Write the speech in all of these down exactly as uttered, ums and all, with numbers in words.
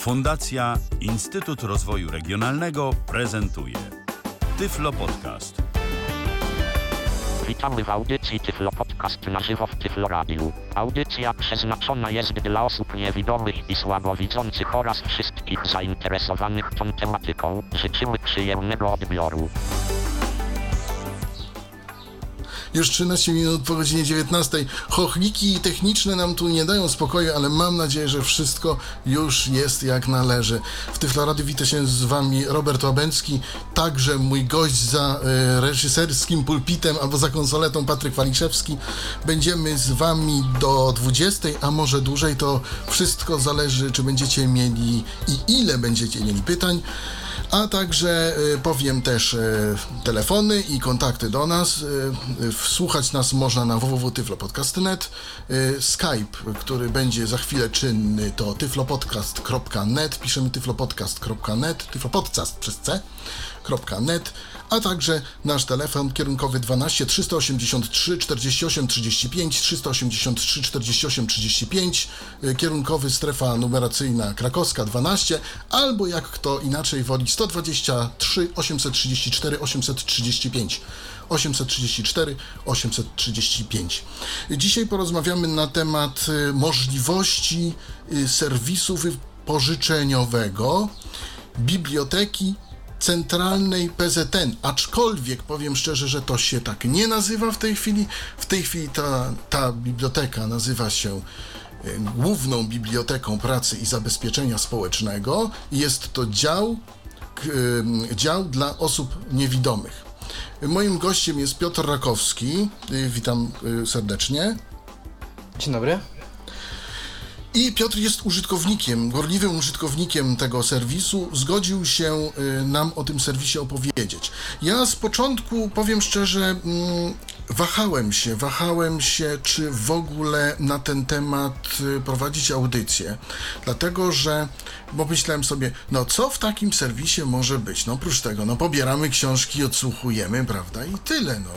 Fundacja Instytut Rozwoju Regionalnego prezentuje Tyflopodcast. Witamy w audycji Tyflopodcast na żywo w Tyfloradiu. Audycja przeznaczona jest dla osób niewidomych i słabowidzących oraz wszystkich zainteresowanych tą tematyką. Życzymy przyjemnego odbioru. Już trzynaście minut po godzinie dziewiętnastej. Chochliki techniczne nam tu nie dają spokoju, ale mam nadzieję, że wszystko już jest jak należy. W Tyfloradiu wita się z Wami Robert Łabędzki, także mój gość za y, reżyserskim pulpitem albo za konsoletą Patryk Waliszewski. Będziemy z Wami do dwudziestej, a może dłużej, to wszystko zależy, czy będziecie mieli i ile będziecie mieli pytań. A także y, powiem też y, telefony i kontakty do nas. Y, y, Słuchać nas można na w w w kropka tyflopodcast kropka net. Skype, który będzie za chwilę czynny, to tyflopodcast kropka net. Piszemy tyflopodcast kropka net, tyflopodcast przez C, .net, a także nasz telefon kierunkowy dwanaście trzysta osiemdziesiąt trzy czterdzieści osiem trzydzieści pięć, trzysta osiemdziesiąt trzy czterdzieści osiem trzydzieści pięć, kierunkowy strefa numeracyjna krakowska dwanaście, albo jak kto inaczej woli sto dwadzieścia trzy osiemset trzydzieści cztery osiemset trzydzieści pięć. osiemset trzydzieści cztery osiemset trzydzieści pięć. Dzisiaj porozmawiamy na temat możliwości serwisu wypożyczeniowego Biblioteki Centralnej P Z N, aczkolwiek powiem szczerze, że to się tak nie nazywa w tej chwili. W tej chwili ta, ta biblioteka nazywa się Główną Biblioteką Pracy i Zabezpieczenia Społecznego. Jest to dział, dział dla osób niewidomych. Moim gościem jest Piotr Rakowski. Witam serdecznie. Dzień dobry. I Piotr jest użytkownikiem, gorliwym użytkownikiem tego serwisu. Zgodził się nam o tym serwisie opowiedzieć. Ja z początku, powiem szczerze, wahałem się, wahałem się, czy w ogóle na ten temat prowadzić audycję. Dlatego, że, bo myślałem sobie, no co w takim serwisie może być? No oprócz tego, no pobieramy książki, odsłuchujemy, prawda? I tyle, no.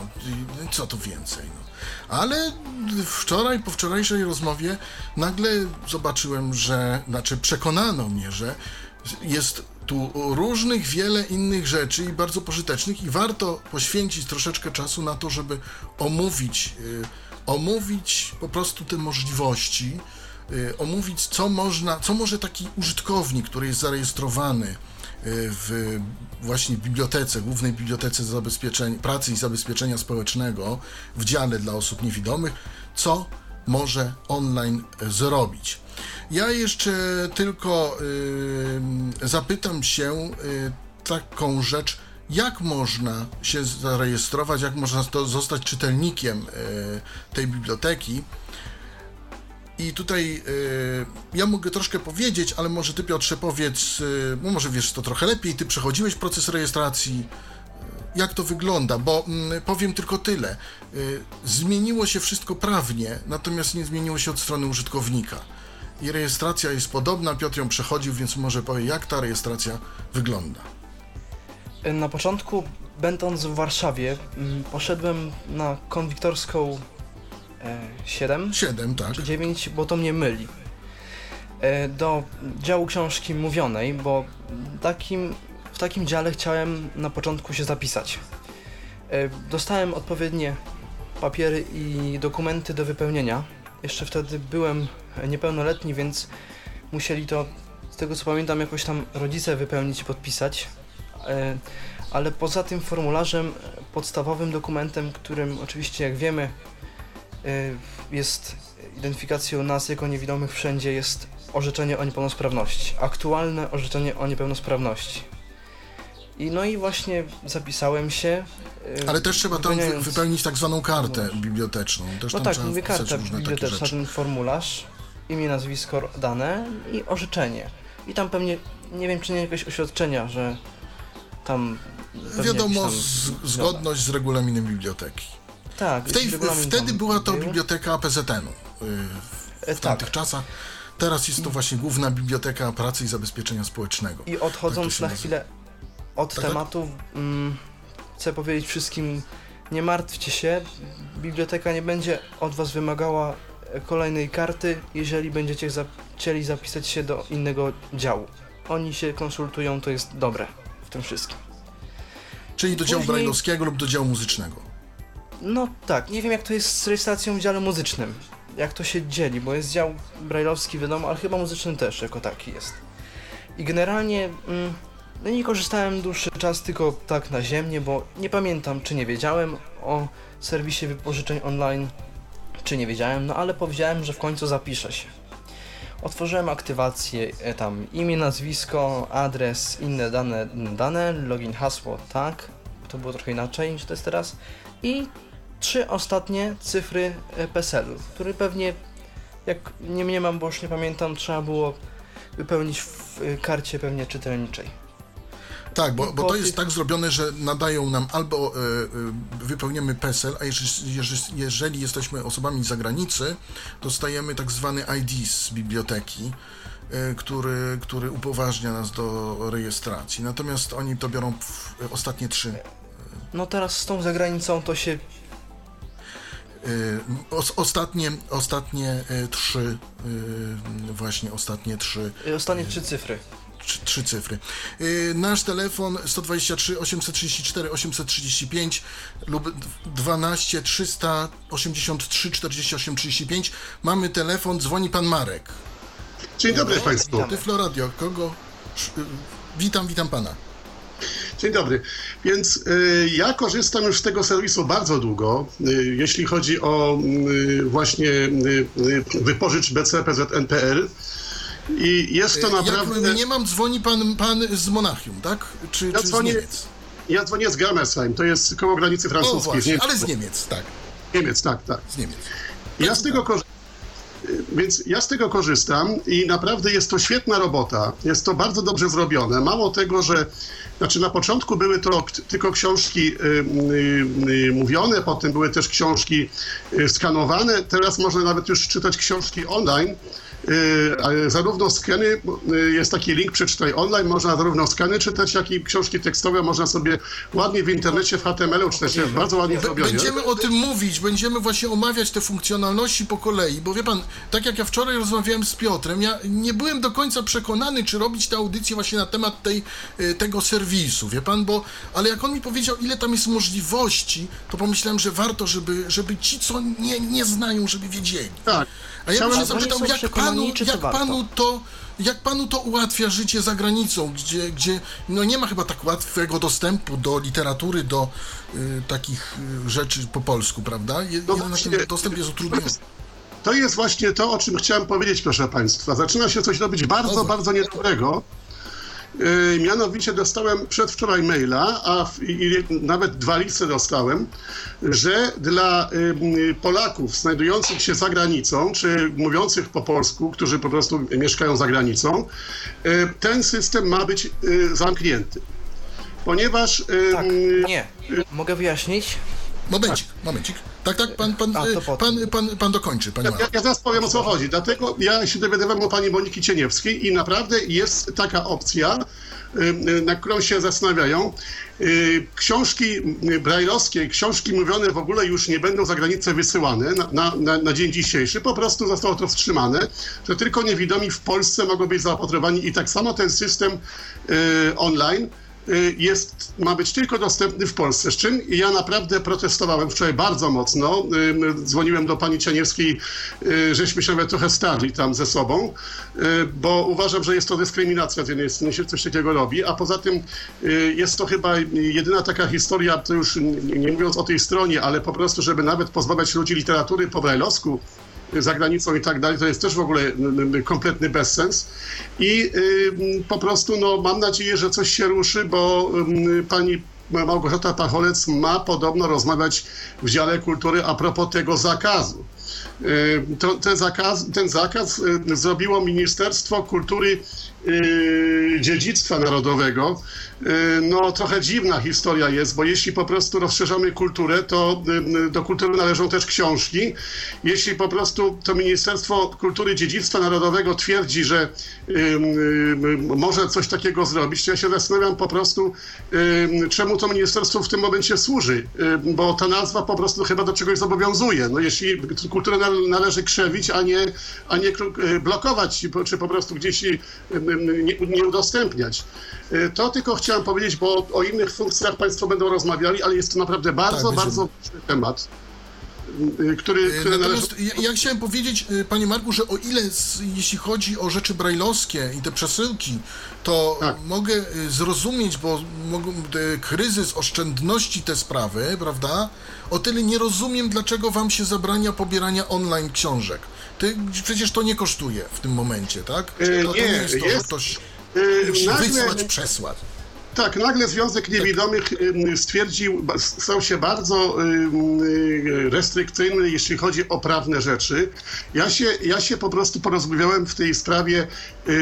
Co tu więcej, no. Ale wczoraj, po wczorajszej rozmowie nagle zobaczyłem, że, znaczy przekonano mnie, że jest tu różnych wiele innych rzeczy i bardzo pożytecznych i warto poświęcić troszeczkę czasu na to, żeby omówić, y, omówić po prostu te możliwości, y, omówić co można, co może taki użytkownik, który jest zarejestrowany w właśnie bibliotece, Głównej Bibliotece Zabezpieczeń, Pracy i Zabezpieczenia Społecznego w dziale dla osób niewidomych, co może online zrobić. Ja jeszcze tylko y, zapytam się y, taką rzecz, jak można się zarejestrować, jak można to, zostać czytelnikiem y, tej biblioteki. I tutaj y, ja mogę troszkę powiedzieć, ale może Ty, Piotrze, powiedz, y, no może wiesz to trochę lepiej, Ty przechodziłeś proces rejestracji, y, jak to wygląda, bo y, powiem tylko tyle, y, zmieniło się wszystko prawnie, natomiast nie zmieniło się od strony użytkownika i rejestracja jest podobna, Piotr ją przechodził, więc może powie, jak ta rejestracja wygląda. Na początku, będąc w Warszawie, m, poszedłem na Konwiktorską siedem, siedem, tak. Czy dziewięć, bo to mnie myli, do działu książki mówionej, bo takim, w takim dziale chciałem na początku się zapisać. Dostałem odpowiednie papiery i dokumenty do wypełnienia. Jeszcze wtedy byłem niepełnoletni, więc musieli to, z tego co pamiętam, jakoś tam rodzice wypełnić i podpisać. Ale poza tym formularzem, podstawowym dokumentem, którym oczywiście, jak wiemy, jest identyfikacją nas jako niewidomych wszędzie, jest orzeczenie o niepełnosprawności. Aktualne orzeczenie o niepełnosprawności. I no i właśnie zapisałem się. Ale też trzeba tam wypełnić tak zwaną kartę biblioteczną. Też no tam tak, mówię, karta biblioteczna, ten formularz, imię, nazwisko, dane i orzeczenie. I tam pewnie, nie wiem, czy nie jakieś oświadczenia, że tam... Wiadomo, tam z, zgodność z regulaminem biblioteki. Tak, w tej, wtedy była to biblioteka P Z N-u w tamtych tak. czasach. Teraz jest to właśnie Główna Biblioteka Pracy i Zabezpieczenia Społecznego. I odchodząc tak na nazywa. chwilę od tak, tematu, tak? Mm, chcę powiedzieć wszystkim, nie martwcie się, biblioteka nie będzie od was wymagała kolejnej karty, jeżeli będziecie chcieli zapisać się do innego działu. Oni się konsultują, to jest dobre w tym wszystkim. Czyli do działu Później... brajlowskiego lub do działu muzycznego? No tak, nie wiem jak to jest z rejestracją w dziale muzycznym, jak to się dzieli, bo jest dział brajlowski, wiadomo, ale chyba muzyczny też jako taki jest. I generalnie mm, no nie korzystałem dłuższy czas tylko tak naziemnie, bo nie pamiętam, czy nie wiedziałem o serwisie wypożyczeń online, czy nie wiedziałem, no ale powiedziałem, że w końcu zapiszę się. Otworzyłem aktywację, tam imię, nazwisko, adres, inne dane, dane, login, hasło, tak, to było trochę inaczej niż to jest teraz, i trzy ostatnie cyfry PESEL-u, który pewnie, jak nie, nie mam, bo już nie pamiętam, trzeba było wypełnić w karcie pewnie czytelniczej. Tak, bo, bo to jest tak zrobione, że nadają nam albo y, y, wypełniamy PESEL, a jeżeli, jeżeli jesteśmy osobami z zagranicy, dostajemy tak zwany I D z biblioteki, y, który, który upoważnia nas do rejestracji. Natomiast oni to biorą w ostatnie trzy. No teraz z tą zagranicą to się... Y, os, ostatnie, ostatnie y, trzy, y, właśnie ostatnie trzy... Y, ostatnie trzy cyfry. Trzy, trzy cyfry. Yy, nasz telefon sto dwadzieścia trzy osiemset trzydzieści cztery osiemset trzydzieści pięć lub dwanaście trzysta osiemdziesiąt trzy czterdzieści osiem trzydzieści pięć. Mamy telefon, dzwoni pan Marek. Dzień dobry państwu. Tyfloradio, kogo? Witam, witam pana. Dzień dobry. Więc y, ja korzystam już z tego serwisu bardzo długo, y, jeśli chodzi o y, właśnie y, wypożycz b c p z n kropka p l. I jest to naprawdę... Ja nie mam, dzwoni pan, pan z Monachium, tak? Czy, ja, czy dzwonię, z Niemiec? Ja dzwonię z Gramersheim, to jest koło granicy francuskiej. O właśnie, ale z Niemiec, tak. Niemiec, tak, tak. Z Niemiec. Ja z tego korzystam. Więc ja z tego korzystam i naprawdę jest to świetna robota. Jest to bardzo dobrze zrobione. Mało tego, że znaczy na początku były to tylko książki y, y, mówione, potem były też książki y, skanowane. Teraz można nawet już czytać książki online. Yy, zarówno skany, yy, jest taki link Przeczytaj Online, można zarówno skany czytać, jak i książki tekstowe można sobie ładnie w internecie, w H T M L-u czytać, jest bardzo ładnie zrobione. Będziemy o tym mówić, będziemy właśnie omawiać te funkcjonalności po kolei, bo wie pan, tak jak ja wczoraj rozmawiałem z Piotrem, ja nie byłem do końca przekonany, czy robić tę audycję właśnie na temat tej, tego serwisu, wie pan, bo, ale jak on mi powiedział, ile tam jest możliwości, to pomyślałem, że warto, żeby, żeby ci, co nie, nie znają, żeby wiedzieli. Tak. A ja bym się zapytał, jak panu, jak, panu to, jak panu to ułatwia życie za granicą, gdzie, gdzie no nie ma chyba tak łatwego dostępu do literatury, do y, takich y, rzeczy po polsku, prawda? Je, no właśnie, ten dostęp jest utrudniony. To jest właśnie to, o czym chciałem powiedzieć, proszę państwa. Zaczyna się coś robić bardzo, no bardzo niedobrego. Yy, mianowicie dostałem przedwczoraj maila, a w, i, nawet dwa listy dostałem, że dla y, Polaków znajdujących się za granicą, czy mówiących po polsku, którzy po prostu mieszkają za granicą, y, ten system ma być y, zamknięty. Ponieważ... Y, tak, nie. Y, Mogę wyjaśnić? Momencik, tak. momencik. Tak, tak, pan, pan, A, pan, pan, pan, pan dokończy. Pan ja, ja zaraz powiem, o co chodzi. Dlatego ja się dowiadywałem o pani Moniki Cieniewskiej i naprawdę jest taka opcja, na którą się zastanawiają. Książki brajlowskie, książki mówione w ogóle już nie będą za granicę wysyłane na, na, na, na dzień dzisiejszy. Po prostu zostało to wstrzymane, że tylko niewidomi w Polsce mogą być zaopatrowani i tak samo ten system y, online Jest, ma być tylko dostępny w Polsce, z czym ja naprawdę protestowałem wczoraj bardzo mocno. Dzwoniłem do pani Cieniewskiej, żeśmy się nawet trochę starli tam ze sobą, bo uważam, że jest to dyskryminacja, z jednej strony się coś takiego robi, a poza tym jest to chyba jedyna taka historia, to już nie mówiąc o tej stronie, ale po prostu, żeby nawet pozbawiać ludzi literatury po brajlowsku za granicą i tak dalej, to jest też w ogóle kompletny bezsens i y, po prostu no, mam nadzieję, że coś się ruszy, bo y, pani Małgorzata Pacholec ma podobno rozmawiać w dziale kultury a propos tego zakazu. Y, to, ten zakaz, ten zakaz y, zrobiło Ministerstwo Kultury y, Dziedzictwa Narodowego. No trochę dziwna historia jest, bo jeśli po prostu rozszerzamy kulturę, to do kultury należą też książki. Jeśli po prostu to Ministerstwo Kultury i Dziedzictwa Narodowego twierdzi, że y, y, może coś takiego zrobić, to ja się zastanawiam po prostu, y, czemu to ministerstwo w tym momencie służy, y, bo ta nazwa po prostu chyba do czegoś zobowiązuje. No jeśli kulturę należy krzewić, a nie, a nie blokować, czy po prostu gdzieś nie, nie udostępniać. To tylko chciałem powiedzieć, bo o innych funkcjach Państwo będą rozmawiali, ale jest to naprawdę bardzo, tak, bardzo ważny temat. Który, który Natomiast należy... ja, ja chciałem powiedzieć, Panie Marku, że o ile z, jeśli chodzi o rzeczy brajlowskie i te przesyłki, to tak. mogę zrozumieć, bo mogę, kryzys oszczędności te sprawy, prawda, o tyle nie rozumiem, dlaczego Wam się zabrania pobierania online książek. Ty, przecież to nie kosztuje w tym momencie, tak? To, to nie jest to, jest... że ktoś yy, musi nagle... wysłać, przesłać. Tak, nagle Związek Niewidomych stwierdził, stał się bardzo restrykcyjny, jeśli chodzi o prawne rzeczy. Ja się, ja się po prostu porozmawiałem w tej sprawie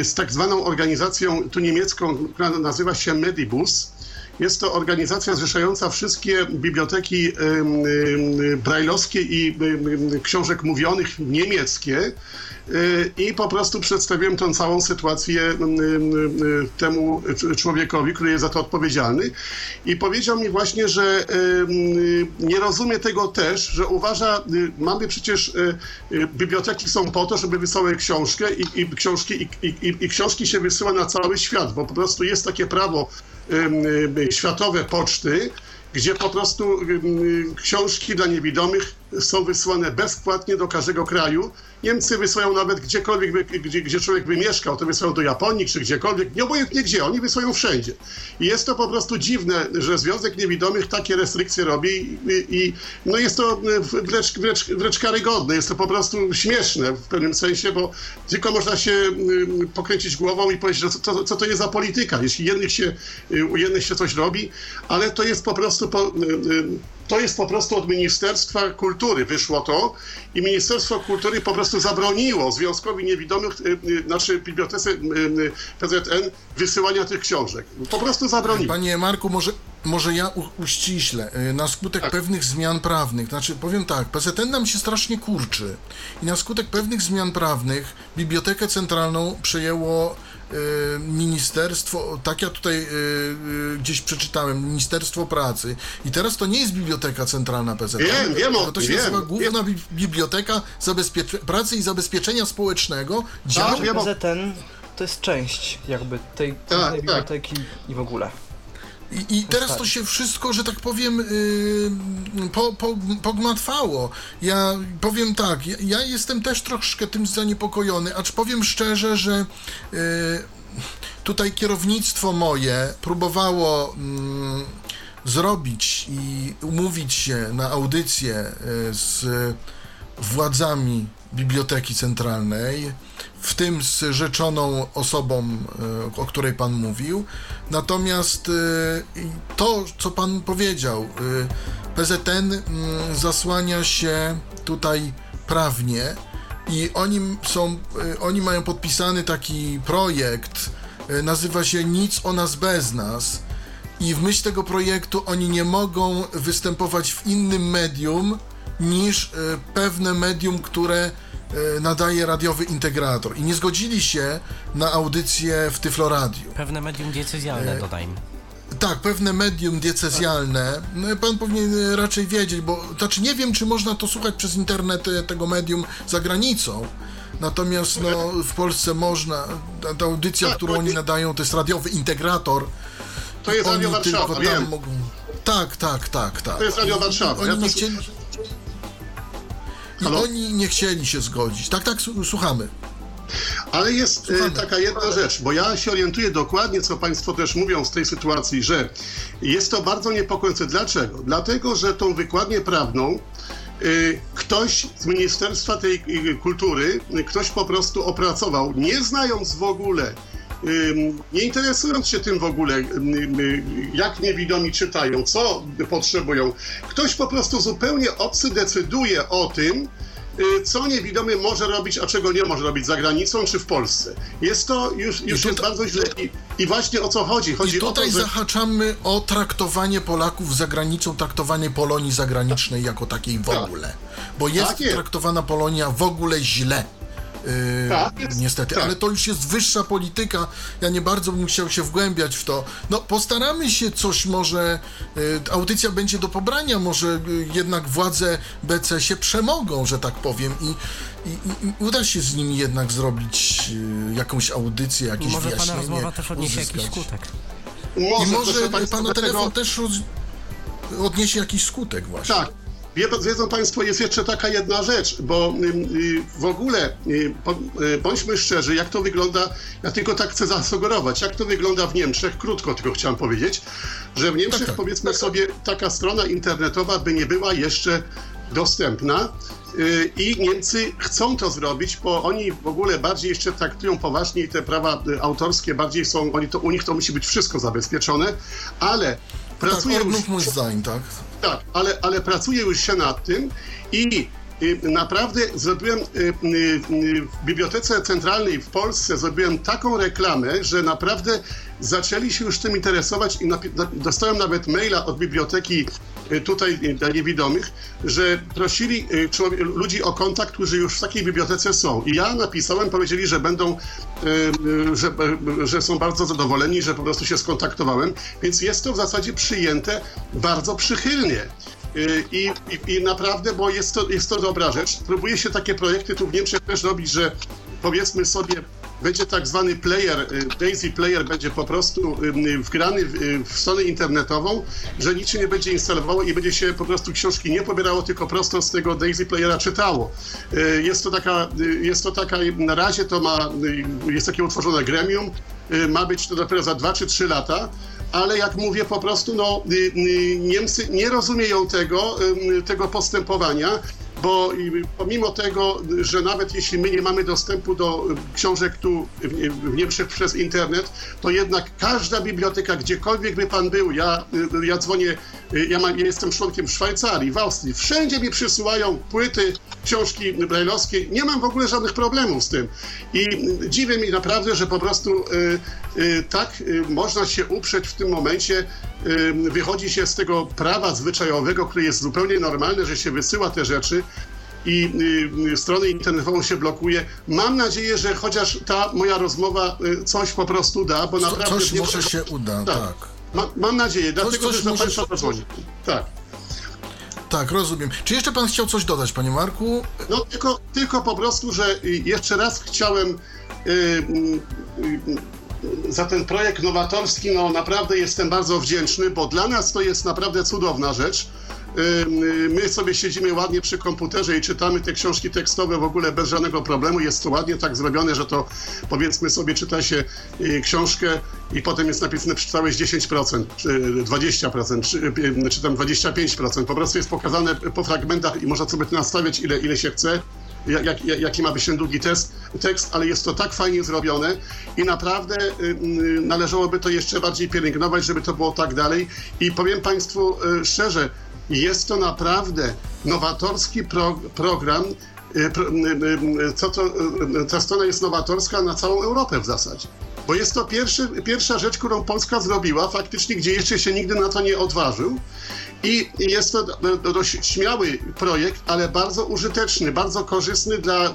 z tak zwaną organizacją tu niemiecką, która nazywa się Medibus. Jest to organizacja zrzeszająca wszystkie biblioteki brajlowskie i książek mówionych niemieckie i po prostu przedstawiłem tą całą sytuację temu człowiekowi, który jest za to odpowiedzialny i powiedział mi właśnie, że nie rozumie tego też, że uważa, mamy przecież, biblioteki są po to, żeby wysyłały książkę i, i, książki, i, i, i książki się wysyła na cały świat, bo po prostu jest takie prawo światowe poczty, gdzie po prostu książki dla niewidomych są wysłane bezpłatnie do każdego kraju. Niemcy wysyłają nawet gdziekolwiek, gdzie, gdzie człowiek by mieszkał, to wysyłają do Japonii czy gdziekolwiek, nieobojętnie gdzie, oni wysyłają wszędzie. I jest to po prostu dziwne, że Związek Niewidomych takie restrykcje robi i, i no jest to wręcz, wręcz, wręcz karygodne, jest to po prostu śmieszne w pewnym sensie, bo tylko można się pokręcić głową i powiedzieć, że co, co to jest za polityka, jeśli jednych się, u jednych się coś robi, ale to jest po prostu... Po, To jest po prostu od Ministerstwa Kultury wyszło to i Ministerstwo Kultury po prostu zabroniło Związkowi Niewidomych, znaczy Bibliotece P Z N wysyłania tych książek. Po prostu zabroniło. Panie Marku, może, może ja u, uściślę. Na skutek tak. pewnych zmian prawnych, znaczy powiem tak, P Z N nam się strasznie kurczy i na skutek pewnych zmian prawnych Bibliotekę Centralną przejęło Ministerstwo, tak ja tutaj y, y, gdzieś przeczytałem, Ministerstwo Pracy i teraz to nie jest Biblioteka Centralna P Z N, wiem, wiem, to się wiem, nazywa Główna wiem. Biblioteka Zabezpiecze- Pracy i Zabezpieczenia Społecznego. Dział P Z N to jest część jakby tej, tej tak, biblioteki tak. i w ogóle. I, I teraz to się wszystko, że tak powiem, yy, po, po, pogmatwało. Ja powiem tak, ja, ja jestem też troszkę tym zaniepokojony, acz powiem szczerze, że yy, tutaj kierownictwo moje próbowało yy, zrobić i umówić się na audycję yy, z władzami Biblioteki Centralnej, w tym z rzeczoną osobą, o której Pan mówił. Natomiast to, co Pan powiedział, P Z N zasłania się tutaj prawnie i oni są, oni mają podpisany taki projekt, nazywa się Nic o nas bez nas i w myśl tego projektu oni nie mogą występować w innym medium niż pewne medium, które nadaje radiowy integrator i nie zgodzili się na audycję w Tyfloradiu. Pewne medium diecezjalne, dodajmy. Tak, pewne medium diecezjalne. Pan powinien raczej wiedzieć, bo znaczy nie wiem, czy można to słuchać przez internet tego medium za granicą, natomiast no, w Polsce można, ta audycja, którą oni nadają, to jest radiowy integrator. To jest Radio Warszawa, wiem. Mogą... Tak, tak, tak, tak. To jest Radio Warszawa. Oni ja nie to... chcieli... I oni nie chcieli się zgodzić. Tak, tak, słuchamy. Ale jest słuchamy. taka jedna rzecz, bo ja się orientuję dokładnie, co Państwo też mówią z tej sytuacji, że jest to bardzo niepokojące. Dlaczego? Dlatego, że tą wykładnię prawną y, ktoś z Ministerstwa tej y, Kultury, y, ktoś po prostu opracował, nie znając w ogóle, nie interesując się tym w ogóle, jak niewidomi czytają, co potrzebują. Ktoś po prostu zupełnie obcy decyduje o tym, co niewidomy może robić, a czego nie może robić za granicą czy w Polsce. Jest to już, już tutaj, jest bardzo źle i, i właśnie o co chodzi? Chodzi i tutaj o to, że... zahaczamy o traktowanie Polaków za granicą, traktowanie Polonii zagranicznej jako takiej w ogóle. Bo jest tak, traktowana Polonia w ogóle źle. Yy, tak, jest, niestety, tak. Ale to już jest wyższa polityka, ja nie bardzo bym chciał się wgłębiać w to. No, postaramy się coś może, yy, audycja będzie do pobrania, może yy, jednak władze B C się przemogą, że tak powiem, i, i, i uda się z nimi jednak zrobić yy, jakąś audycję, jakieś wyjaśnienie. Może pana rozmowa też odniesie uzyskać. Jakiś skutek. Może, I może pana telefon tego... też odniesie jakiś skutek właśnie. Tak. Wiedzą Państwo, jest jeszcze taka jedna rzecz, bo w ogóle, bądźmy szczerzy, jak to wygląda, ja tylko tak chcę zasugerować, jak to wygląda w Niemczech, krótko tylko chciałem powiedzieć, że w Niemczech, tak, tak, powiedzmy tak, sobie, taka strona internetowa by nie była jeszcze dostępna i Niemcy chcą to zrobić, bo oni w ogóle bardziej jeszcze traktują poważnie te prawa autorskie, bardziej są, oni to, u nich to musi być wszystko zabezpieczone, ale... Pracuje tak, już, mój zdań, tak? Tak, ale, ale pracuję już się nad tym i y, naprawdę zrobiłem y, y, y, w Bibliotece Centralnej w Polsce zrobiłem taką reklamę, że naprawdę zaczęli się już tym interesować i napi- dostałem nawet maila od biblioteki y, tutaj y, dla niewidomych, że prosili y, człowiek, ludzi o kontakt, którzy już w takiej bibliotece są. I ja napisałem, powiedzieli, że będą, y, y, że, y, że są bardzo zadowoleni, że po prostu się skontaktowałem, więc jest to w zasadzie przyjęte bardzo przychylnie. I, i, i naprawdę, bo jest to, jest to dobra rzecz. Próbuje się takie projekty tu w Niemczech też robić, że powiedzmy sobie, będzie tak zwany player, Daisy Player będzie po prostu wgrany w, w stronę internetową, że nic się nie będzie instalowało i będzie się po prostu książki nie pobierało, tylko prosto z tego Daisy Playera czytało. Jest to taka, jest to taka na razie to ma, jest takie utworzone gremium, ma być to dopiero za dwa czy trzy lata, ale jak mówię, po prostu no, Niemcy nie rozumieją tego, tego postępowania, bo pomimo tego, że nawet jeśli my nie mamy dostępu do książek tu w Niemczech przez internet, to jednak każda biblioteka, gdziekolwiek by pan był, ja, ja dzwonię, ja, mam, ja jestem członkiem w Szwajcarii, w Austrii, wszędzie mi przysyłają płyty, książki brajlowskie, nie mam w ogóle żadnych problemów z tym. I dziwię mi naprawdę, że po prostu y, y, tak y, można się uprzeć w tym momencie, y, wychodzi się z tego prawa zwyczajowego, które jest zupełnie normalne, że się wysyła te rzeczy, i y, stronę internetową się blokuje. Mam nadzieję, że chociaż ta moja rozmowa y, coś po prostu da, bo Co, naprawdę... Coś może nie... się uda, tak. tak. Ma, mam nadzieję, coś, dlatego też na Państwa pozwoli. Tak. Tak, rozumiem. Czy jeszcze Pan chciał coś dodać, Panie Marku? No tylko, tylko po prostu, że jeszcze raz chciałem... Y, y, y, za ten projekt nowatorski, no naprawdę jestem bardzo wdzięczny, bo dla nas to jest naprawdę cudowna rzecz. My sobie siedzimy ładnie przy komputerze i czytamy te książki tekstowe w ogóle bez żadnego problemu. Jest to ładnie tak zrobione, że to powiedzmy sobie czyta się książkę i potem jest napisane przeczytałeś dziesięć procent, czy dwadzieścia procent, czy, czy tam dwadzieścia pięć procent. Po prostu jest pokazane po fragmentach i można sobie nastawiać ile, ile się chce. Jak, jak, jaki ma być ten długi test, tekst, ale jest to tak fajnie zrobione i naprawdę y, należałoby to jeszcze bardziej pielęgnować, żeby to było tak dalej. I powiem Państwu y, szczerze, jest to naprawdę nowatorski pro, program, y, pro, y, co to, y, ta strona jest nowatorska na całą Europę w zasadzie. Bo jest to pierwszy, pierwsza rzecz, którą Polska zrobiła faktycznie, gdzie jeszcze się nigdy na to nie odważył. I jest to dość śmiały projekt, ale bardzo użyteczny, bardzo korzystny dla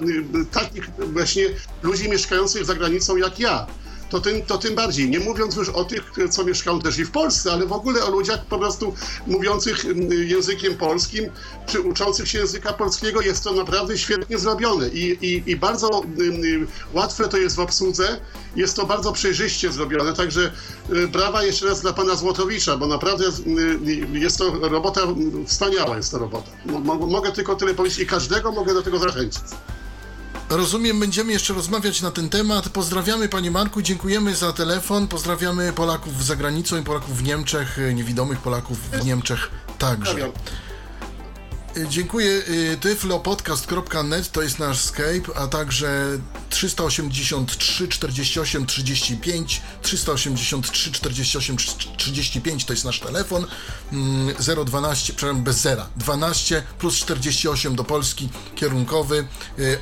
takich właśnie ludzi mieszkających za granicą jak ja. To tym, to tym bardziej. Nie mówiąc już o tych, co mieszkają też i w Polsce, ale w ogóle o ludziach po prostu mówiących językiem polskim, czy uczących się języka polskiego, jest to naprawdę świetnie zrobione i, i, i bardzo łatwe to jest w obsłudze. Jest to bardzo przejrzyście zrobione, także brawa jeszcze raz dla pana Złotowicza, bo naprawdę jest to robota, wspaniała jest to robota. Mogę tylko tyle powiedzieć i każdego mogę do tego zachęcić. Rozumiem, będziemy jeszcze rozmawiać na ten temat. Pozdrawiamy, Panie Marku, dziękujemy za telefon. Pozdrawiamy Polaków za granicą i Polaków w Niemczech, niewidomych Polaków w Niemczech także. Dziękuję. tyflopodcast kropka net to jest nasz Skype, a także trzysta osiemdziesiąt trzy czterdzieści osiem trzydzieści pięć trzysta osiemdziesiąt trzy czterdzieści osiem trzydzieści pięć to jest nasz telefon, zero dwanaście, przepraszam, bez zera, dwanaście plus czterdzieści osiem do Polski kierunkowy,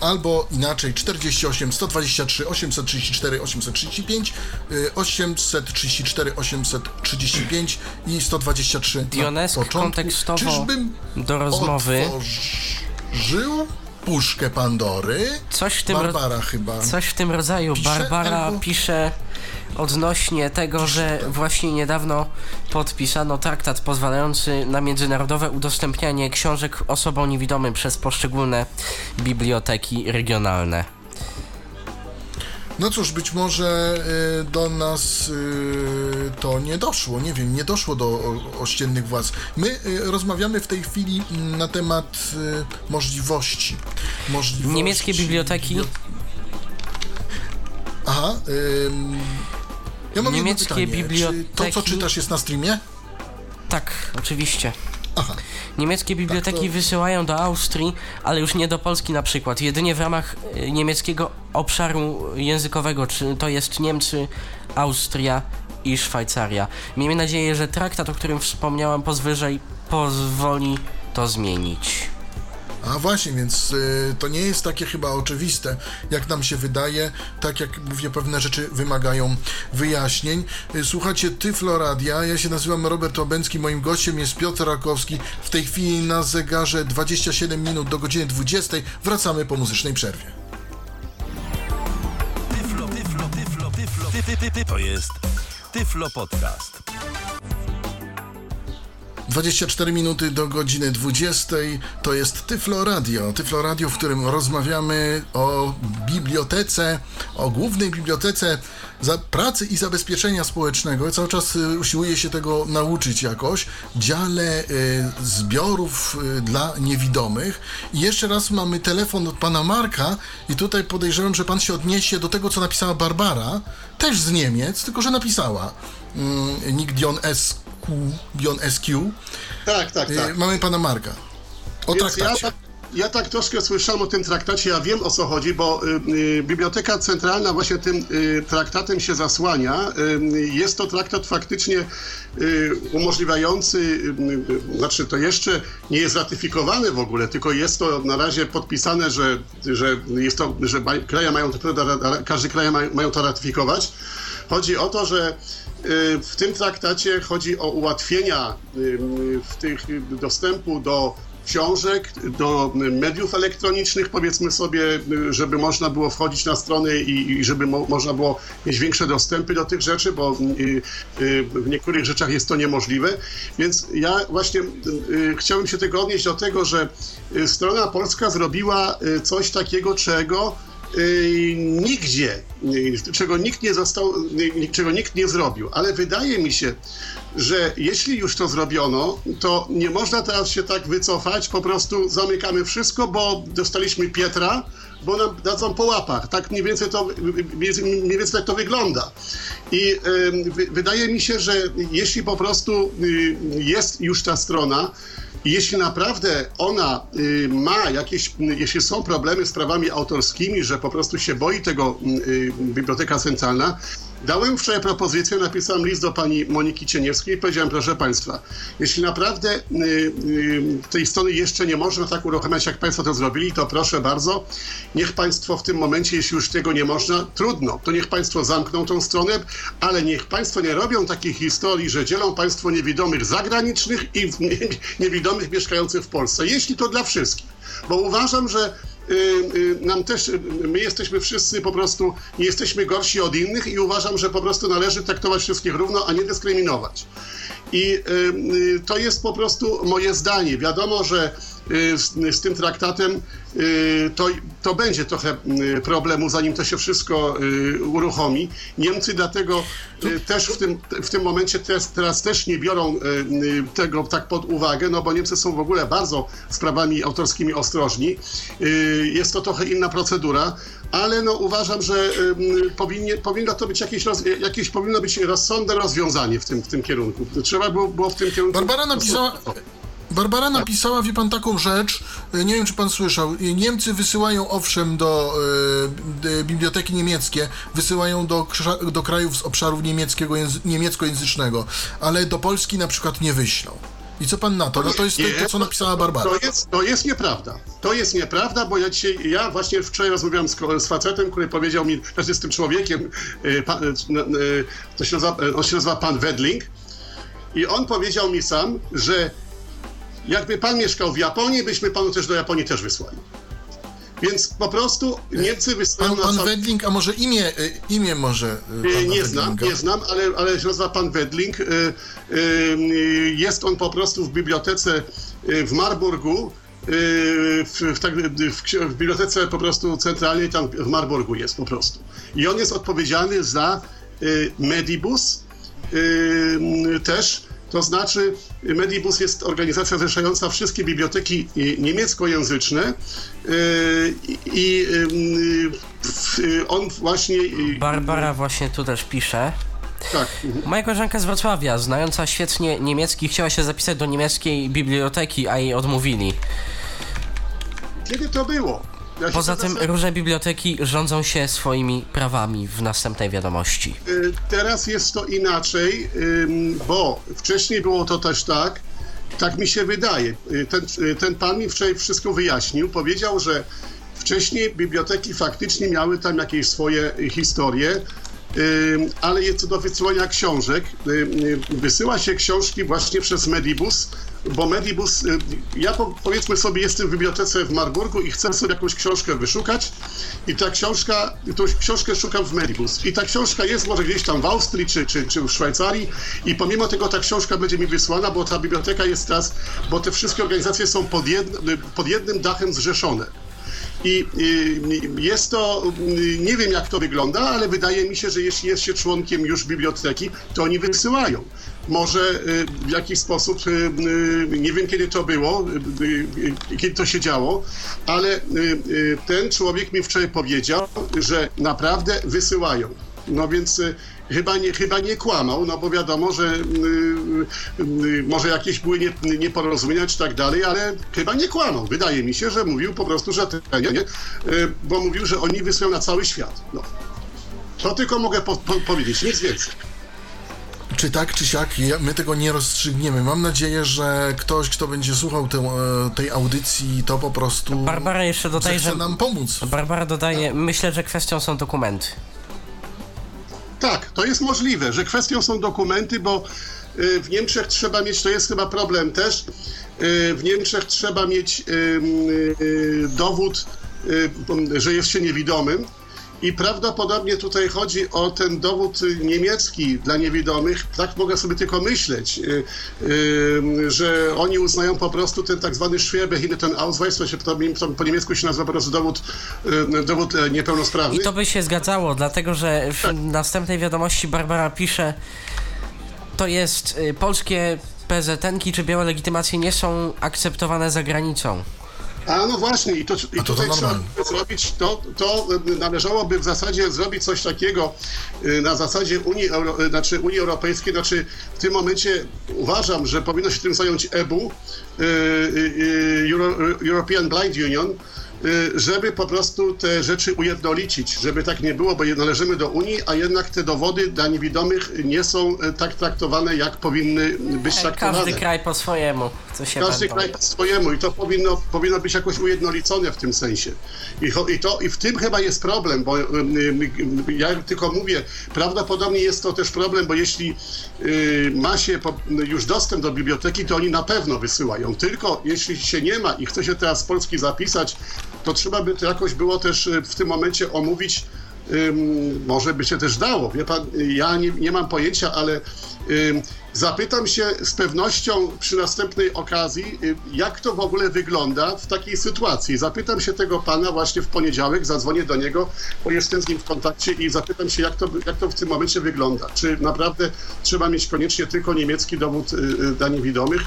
albo inaczej czterdzieści osiem sto dwadzieścia trzy osiemset trzydzieści cztery osiemset trzydzieści pięć osiemset trzydzieści cztery osiemset trzydzieści pięć i sto dwadzieścia trzy na początku. I on jest kontekstowo do rozmowy. Żyło? puszkę Pandory. Coś w tym Barbara ro... chyba. Coś w tym rodzaju. Pisze Barbara albo... pisze odnośnie tego, pisze, że tak. właśnie niedawno podpisano traktat pozwalający na międzynarodowe udostępnianie książek osobom niewidomym przez poszczególne biblioteki regionalne. No cóż, być może y, do nas y, to nie doszło, nie wiem, nie doszło do o, ościennych władz. My y, rozmawiamy w tej chwili y, na temat y, możliwości. możliwości. Niemieckie biblioteki... Bibliot... Aha, y, ja mam Niemieckie jedno pytanie. Biblioteki... Czy to, co czytasz, jest na streamie? Tak, oczywiście. Aha. Niemieckie biblioteki tak, to... wysyłają do Austrii, ale już nie do Polski na przykład, jedynie w ramach niemieckiego obszaru językowego, czy to jest Niemcy, Austria i Szwajcaria. Miejmy nadzieję, że traktat, o którym wspomniałam pozwyżej, pozwoli to zmienić. A właśnie, więc y, to nie jest takie chyba oczywiste, jak nam się wydaje. Tak jak mówię, pewne rzeczy wymagają wyjaśnień. Y, słuchacie Tyfloradia, ja się nazywam Robert Łabędzki, moim gościem jest Piotr Rakowski. W tej chwili na zegarze dwadzieścia siedem minut do godziny dwudziestej. Wracamy po muzycznej przerwie. Tyflo, tyflo, tyflo, tyflo, ty, ty, ty, ty, to jest Tyflopodcast. dwadzieścia cztery minuty do godziny dwudziestej. To jest Tyfloradio. Tyfloradio, w którym rozmawiamy o bibliotece, o Głównej Bibliotece Pracy i Zabezpieczenia Społecznego. Cały czas usiłuję się tego nauczyć jakoś. Dziale zbiorów dla niewidomych. I jeszcze raz mamy telefon od pana Marka i tutaj podejrzewam, że pan się odniesie do tego, co napisała Barbara. Też z Niemiec, tylko że napisała. Nick Dion S. Bion S Q. Tak, tak, tak. Mamy pana Marka. O Więc traktacie. Ja, ja tak troszkę słyszałem o tym traktacie, ja wiem, o co chodzi, bo y, Biblioteka Centralna właśnie tym y, traktatem się zasłania. Y, jest to traktat faktycznie y, umożliwiający, y, znaczy to jeszcze nie jest ratyfikowane w ogóle, tylko jest to na razie podpisane, że, że jest to, że kraje mają to, każdy kraj ma, mają to ratyfikować. Chodzi o to, że w tym traktacie chodzi o ułatwienia w tych dostępu do książek, do mediów elektronicznych, powiedzmy sobie, żeby można było wchodzić na strony i, i żeby mo- można było mieć większe dostępy do tych rzeczy, bo y, y, w niektórych rzeczach jest to niemożliwe. Więc ja właśnie y, chciałbym się tego odnieść do tego, że strona polska zrobiła coś takiego, czego Yy, nigdzie, yy, czego nikt nie został, yy, czego nikt nie zrobił, ale wydaje mi się, że jeśli już to zrobiono, to nie można teraz się tak wycofać, po prostu zamykamy wszystko, bo dostaliśmy Pietra, bo nam dadzą po łapach. Tak mniej więcej to, mniej więcej tak to wygląda. I yy, wy, wydaje mi się, że jeśli po prostu yy, jest już ta strona, jeśli naprawdę ona y, ma jakieś, jeśli są problemy z prawami autorskimi, że po prostu się boi tego y, Biblioteka Centralna, dałem wczoraj propozycję, napisałem list do pani Moniki Cieniewskiej i powiedziałem, proszę państwa, jeśli naprawdę y, y, tej strony jeszcze nie można tak uruchamiać, jak państwo to zrobili, to proszę bardzo, niech państwo w tym momencie, jeśli już tego nie można, trudno, to niech państwo zamkną tą stronę, ale niech państwo nie robią takich historii, że dzielą państwo niewidomych zagranicznych i w, nie, niewidomych mieszkających w Polsce, jeśli to dla wszystkich, bo uważam, że nam też, my jesteśmy wszyscy po prostu, nie jesteśmy gorsi od innych i uważam, że po prostu należy traktować wszystkich równo, a nie dyskryminować. I to jest po prostu moje zdanie. Wiadomo, że z, z tym traktatem to, to będzie trochę problemu, zanim to się wszystko uruchomi. Niemcy dlatego też w tym, w tym momencie teraz, teraz też nie biorą tego tak pod uwagę, no bo Niemcy są w ogóle bardzo z prawami autorskimi ostrożni. Jest to trochę inna procedura, ale no uważam, że powinien, powinno to być jakieś, roz, jakieś powinno być rozsądne rozwiązanie w tym, w tym kierunku. Trzeba było, było w tym kierunku... Barbara napisała... Barbara napisała, wie pan, taką rzecz, nie wiem, czy pan słyszał, Niemcy wysyłają, owszem, do y, biblioteki niemieckie, wysyłają do, do krajów z obszarów niemieckiego, niemieckojęzycznego, ale do Polski na przykład nie wyślą. I co pan na to? No to jest nie, to, co napisała Barbara. To jest, to jest nieprawda. To jest nieprawda, bo ja dzisiaj, ja właśnie wczoraj rozmawiałem z, z facetem, który powiedział mi, znaczy z tym człowiekiem, y, pan, y, y, to się nazywa, on się nazywa pan Wedling, i on powiedział mi sam, że jakby pan mieszkał w Japonii, byśmy panu też do Japonii też wysłali. Więc po prostu Niemcy wystawiają... Pan, pan sam... Wedling, a może imię, imię może Nie Wedlinga. znam, nie znam, ale, ale się nazywa pan Wedling. Jest on po prostu w bibliotece w Marburgu, w, tak, w, w bibliotece po prostu centralnej, tam w Marburgu jest po prostu. I on jest odpowiedzialny za Medibus też. To znaczy Medibus jest organizacja zrzeszająca wszystkie biblioteki niemieckojęzyczne i on właśnie... Barbara właśnie tu też pisze. Tak. Moja koleżanka z Wrocławia, znająca świetnie niemiecki, chciała się zapisać do niemieckiej biblioteki, a jej odmówili. Kiedy to było? Ja Poza tym zase... różne biblioteki rządzą się swoimi prawami w następnej wiadomości. Teraz jest to inaczej, bo wcześniej było to też tak, tak mi się wydaje. Ten, ten pan mi wczoraj wszystko wyjaśnił, powiedział, że wcześniej biblioteki faktycznie miały tam jakieś swoje historie, ale jest to do wysyłania książek. Wysyła się książki właśnie przez Medibus, bo Medibus, ja powiedzmy sobie jestem w bibliotece w Marburgu i chcę sobie jakąś książkę wyszukać i ta książka, którąś książkę szukam w Medibus i ta książka jest może gdzieś tam w Austrii czy, czy, czy w Szwajcarii i pomimo tego ta książka będzie mi wysłana, bo ta biblioteka jest teraz, bo te wszystkie organizacje są pod, jedno, pod jednym dachem zrzeszone i jest to, nie wiem jak to wygląda, ale wydaje mi się, że jeśli jest się członkiem już biblioteki, to oni wysyłają. Może w jakiś sposób, nie wiem kiedy to było, kiedy to się działo, ale ten człowiek mi wczoraj powiedział, że naprawdę wysyłają. No więc chyba nie, chyba nie kłamał, no bo wiadomo, że może jakieś były nie, nieporozumienia czy tak dalej, ale chyba nie kłamał. Wydaje mi się, że mówił po prostu, że nie, nie, bo mówił, że oni wysyłają na cały świat. No. To tylko mogę po, po, powiedzieć, nic więcej. Czy tak, czy siak, my tego nie rozstrzygniemy. Mam nadzieję, że ktoś, kto będzie słuchał te, tej audycji, to po prostu Barbara jeszcze dodaje, chce nam pomóc. Barbara dodaje, tak. Myślę, że kwestią są dokumenty. Tak, to jest możliwe, że kwestią są dokumenty, bo w Niemczech trzeba mieć, to jest chyba problem też, w Niemczech trzeba mieć dowód, że jest się niewidomym. I prawdopodobnie tutaj chodzi o ten dowód niemiecki dla niewidomych, tak mogę sobie tylko myśleć, że oni uznają po prostu ten tak zwany Schwerbehinderte, ten Ausweis, to się po niemiecku się nazywa po prostu dowód, dowód niepełnosprawny. I to by się zgadzało, dlatego że w tak. następnej wiadomości Barbara pisze, to jest polskie P Z N ki czy białe legitymacje nie są akceptowane za granicą. A no właśnie, i, to, i tutaj to trzeba zrobić, to, to należałoby w zasadzie zrobić coś takiego na zasadzie Unii, Euro, znaczy Unii Europejskiej, znaczy w tym momencie uważam, że powinno się tym zająć E B U, Euro, European Blind Union, żeby po prostu te rzeczy ujednolicić, żeby tak nie było, bo należymy do Unii, a jednak te dowody dla niewidomych nie są tak traktowane, jak powinny być traktowane. Każdy kraj po swojemu. Co się Każdy kraj po swojemu i to powinno, powinno być jakoś ujednolicone w tym sensie. I, i, to, I w tym chyba jest problem, bo ja tylko mówię, prawdopodobnie jest to też problem, bo jeśli ma się już dostęp do biblioteki, to oni na pewno wysyłają. Tylko jeśli się nie ma i chce się teraz z Polski zapisać, to trzeba by to jakoś było też w tym momencie omówić, ym, może by się też dało, wie pan, ja nie, nie mam pojęcia, ale ym, zapytam się z pewnością przy następnej okazji, ym, jak to w ogóle wygląda w takiej sytuacji. Zapytam się tego pana właśnie w poniedziałek, zadzwonię do niego, bo jestem z nim w kontakcie i zapytam się, jak to, jak to w tym momencie wygląda. Czy naprawdę trzeba mieć koniecznie tylko niemiecki dowód yy, dla niewidomych,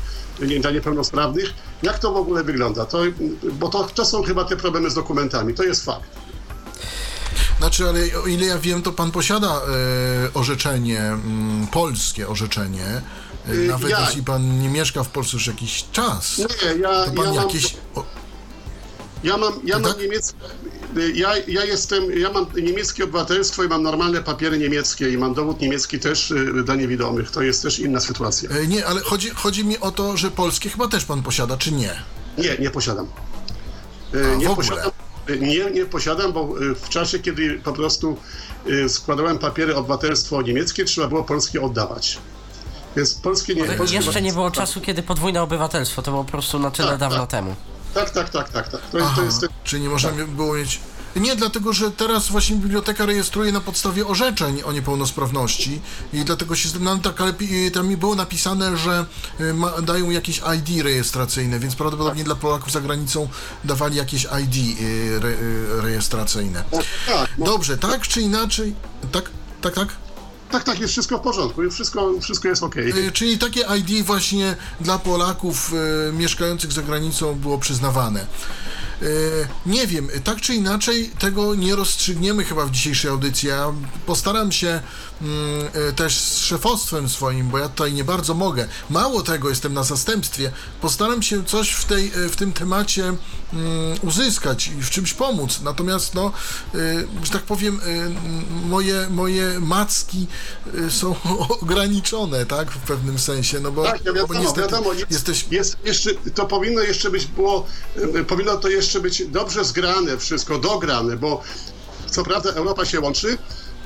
dla niepełnosprawnych, jak to w ogóle wygląda? To, bo to, to są chyba te problemy z dokumentami, to jest fakt. Znaczy, ale o ile ja wiem, to pan posiada y, orzeczenie, y, polskie orzeczenie, y, nawet ja, jeśli pan nie mieszka w Polsce już jakiś czas, nie, ja, to pan ja jakieś... Mam, ja mam, ja mam tak? niemieckie... Ja, ja jestem, ja mam niemieckie obywatelstwo i mam normalne papiery niemieckie i mam dowód niemiecki też dla niewidomych. To jest też inna sytuacja. E, nie, ale chodzi, chodzi mi o to, że polskie chyba też pan posiada, czy nie? Nie, nie posiadam. E, A, nie, w ogóle? Posiadam nie, nie posiadam, bo w czasie, kiedy po prostu składałem papiery obywatelstwo niemieckie, trzeba było polskie oddawać. Więc polskie nie... Polskie jeszcze nie było czasu, kiedy podwójne obywatelstwo, to było po prostu na tyle tak, dawno tak. temu. tak, tak, tak, tak. tak. To, Aha, to jest... Czyli nie można tak. było mieć... Nie, dlatego, że teraz właśnie biblioteka rejestruje na podstawie orzeczeń o niepełnosprawności i dlatego się no, tak, ale tam było napisane, że ma, dają jakieś I D rejestracyjne, więc prawdopodobnie dla Polaków za granicą dawali jakieś I D re, rejestracyjne. Dobrze, tak czy inaczej? Tak, tak, tak? Tak, tak, jest wszystko w porządku, już wszystko, wszystko jest okej. Okay. Czyli takie I D właśnie dla Polaków y, mieszkających za granicą było przyznawane. Y, nie wiem, tak czy inaczej tego nie rozstrzygniemy chyba w dzisiejszej audycji. Ja postaram się y, też z szefostwem swoim, bo ja tutaj nie bardzo mogę. Mało tego, jestem na zastępstwie. Postaram się coś w, tej, w tym temacie y, uzyskać i w czymś pomóc. Natomiast, no, y, że tak powiem, y, moje, moje macki są ograniczone, tak, w pewnym sensie, no bo, tak, ja wiadomo, bo niestety wiadomo, jest, jesteś... jest jeszcze, to powinno jeszcze być było, powinno to jeszcze być dobrze zgrane, wszystko dograne, bo co prawda Europa się łączy,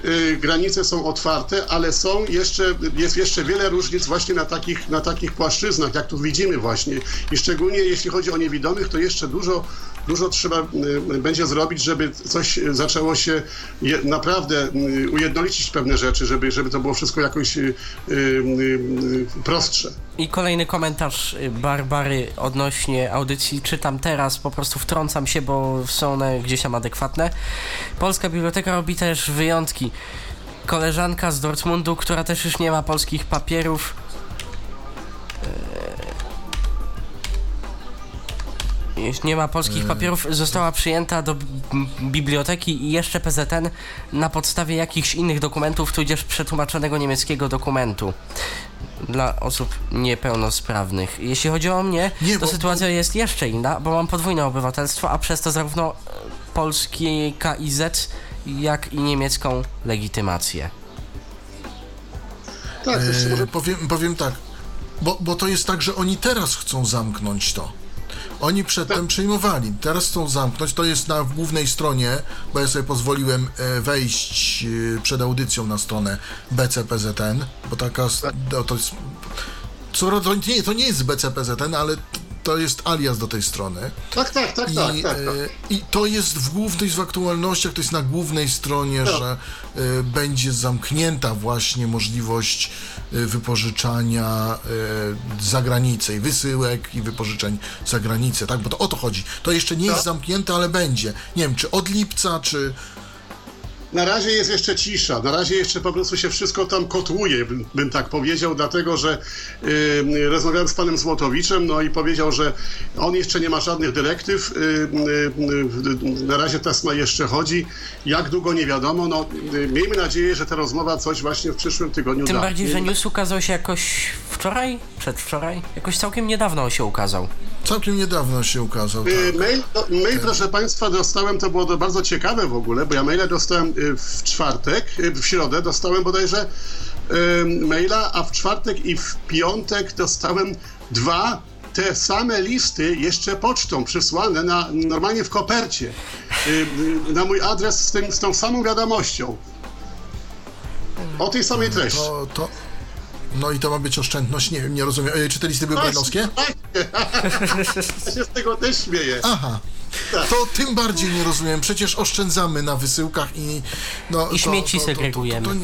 yy, granice są otwarte, ale są jeszcze, jest jeszcze wiele różnic właśnie na takich, na takich płaszczyznach, jak tu widzimy właśnie i szczególnie jeśli chodzi o niewidomych, to jeszcze dużo Dużo trzeba będzie zrobić, żeby coś zaczęło się je, naprawdę ujednolicić pewne rzeczy, żeby, żeby to było wszystko jakoś y, y, y, prostsze. I kolejny komentarz Barbary odnośnie audycji. Czytam teraz, po prostu wtrącam się, bo są one gdzieś tam adekwatne. Polska Biblioteka robi też wyjątki. Koleżanka z Dortmundu, która też już nie ma polskich papierów. Nie ma polskich papierów, została przyjęta do biblioteki i jeszcze P Z N na podstawie jakichś innych dokumentów, tudzież przetłumaczonego niemieckiego dokumentu dla osób niepełnosprawnych. Jeśli chodzi o mnie, nie, to bo... sytuacja jest jeszcze inna, bo mam podwójne obywatelstwo, a przez to zarówno polskie K I Z, jak i niemiecką legitymację. Tak, eee, może... powiem, powiem tak, bo, bo to jest tak, że oni teraz chcą zamknąć to. Oni przedtem przyjmowali, teraz chcą zamknąć, to jest na głównej stronie, bo ja sobie pozwoliłem wejść przed audycją na stronę B C P Z N, bo taka, to jest, co, to, nie, to nie jest B C P Z N, ale to jest alias do tej strony. Tak, tak, tak, I, tak, tak, tak. I to jest w głównej, w aktualnościach, to jest na głównej stronie, tak. że y, będzie zamknięta właśnie możliwość y, wypożyczania y, za granicę i wysyłek i wypożyczeń za granicę, tak? Bo to o to chodzi. To jeszcze nie tak. jest zamknięte, ale będzie. Nie wiem, czy od lipca, czy... Na razie jest jeszcze cisza, na razie jeszcze po prostu się wszystko tam kotłuje, bym, bym tak powiedział, dlatego że yy, rozmawiałem z panem Złotowiczem, no i powiedział, że on jeszcze nie ma żadnych dyrektyw, yy, yy, na razie Tesla jeszcze chodzi, jak długo nie wiadomo, no yy, miejmy nadzieję, że ta rozmowa coś właśnie w przyszłym tygodniu Tym da. Tym bardziej, że news ukazał się jakoś wczoraj, przedwczoraj, jakoś całkiem niedawno się ukazał. Całkiem niedawno się ukazał, tak. yy, Mail, do, mail okay. proszę państwa, dostałem, to było bardzo ciekawe w ogóle, bo ja maila dostałem w czwartek, w środę dostałem bodajże y, maila, a w czwartek i w piątek dostałem dwa te same listy jeszcze pocztą przysłane na, normalnie w kopercie y, na mój adres z, tym, z tą samą wiadomością o tej samej treści. To, to... No i to ma być oszczędność, nie wiem, nie rozumiem. E, czy te listy były brajlowskie? Ja się z tego też śmieję. Aha. Tak. To tym bardziej nie rozumiem. Przecież oszczędzamy na wysyłkach i... No, I to, śmieci to, to, segregujemy. To,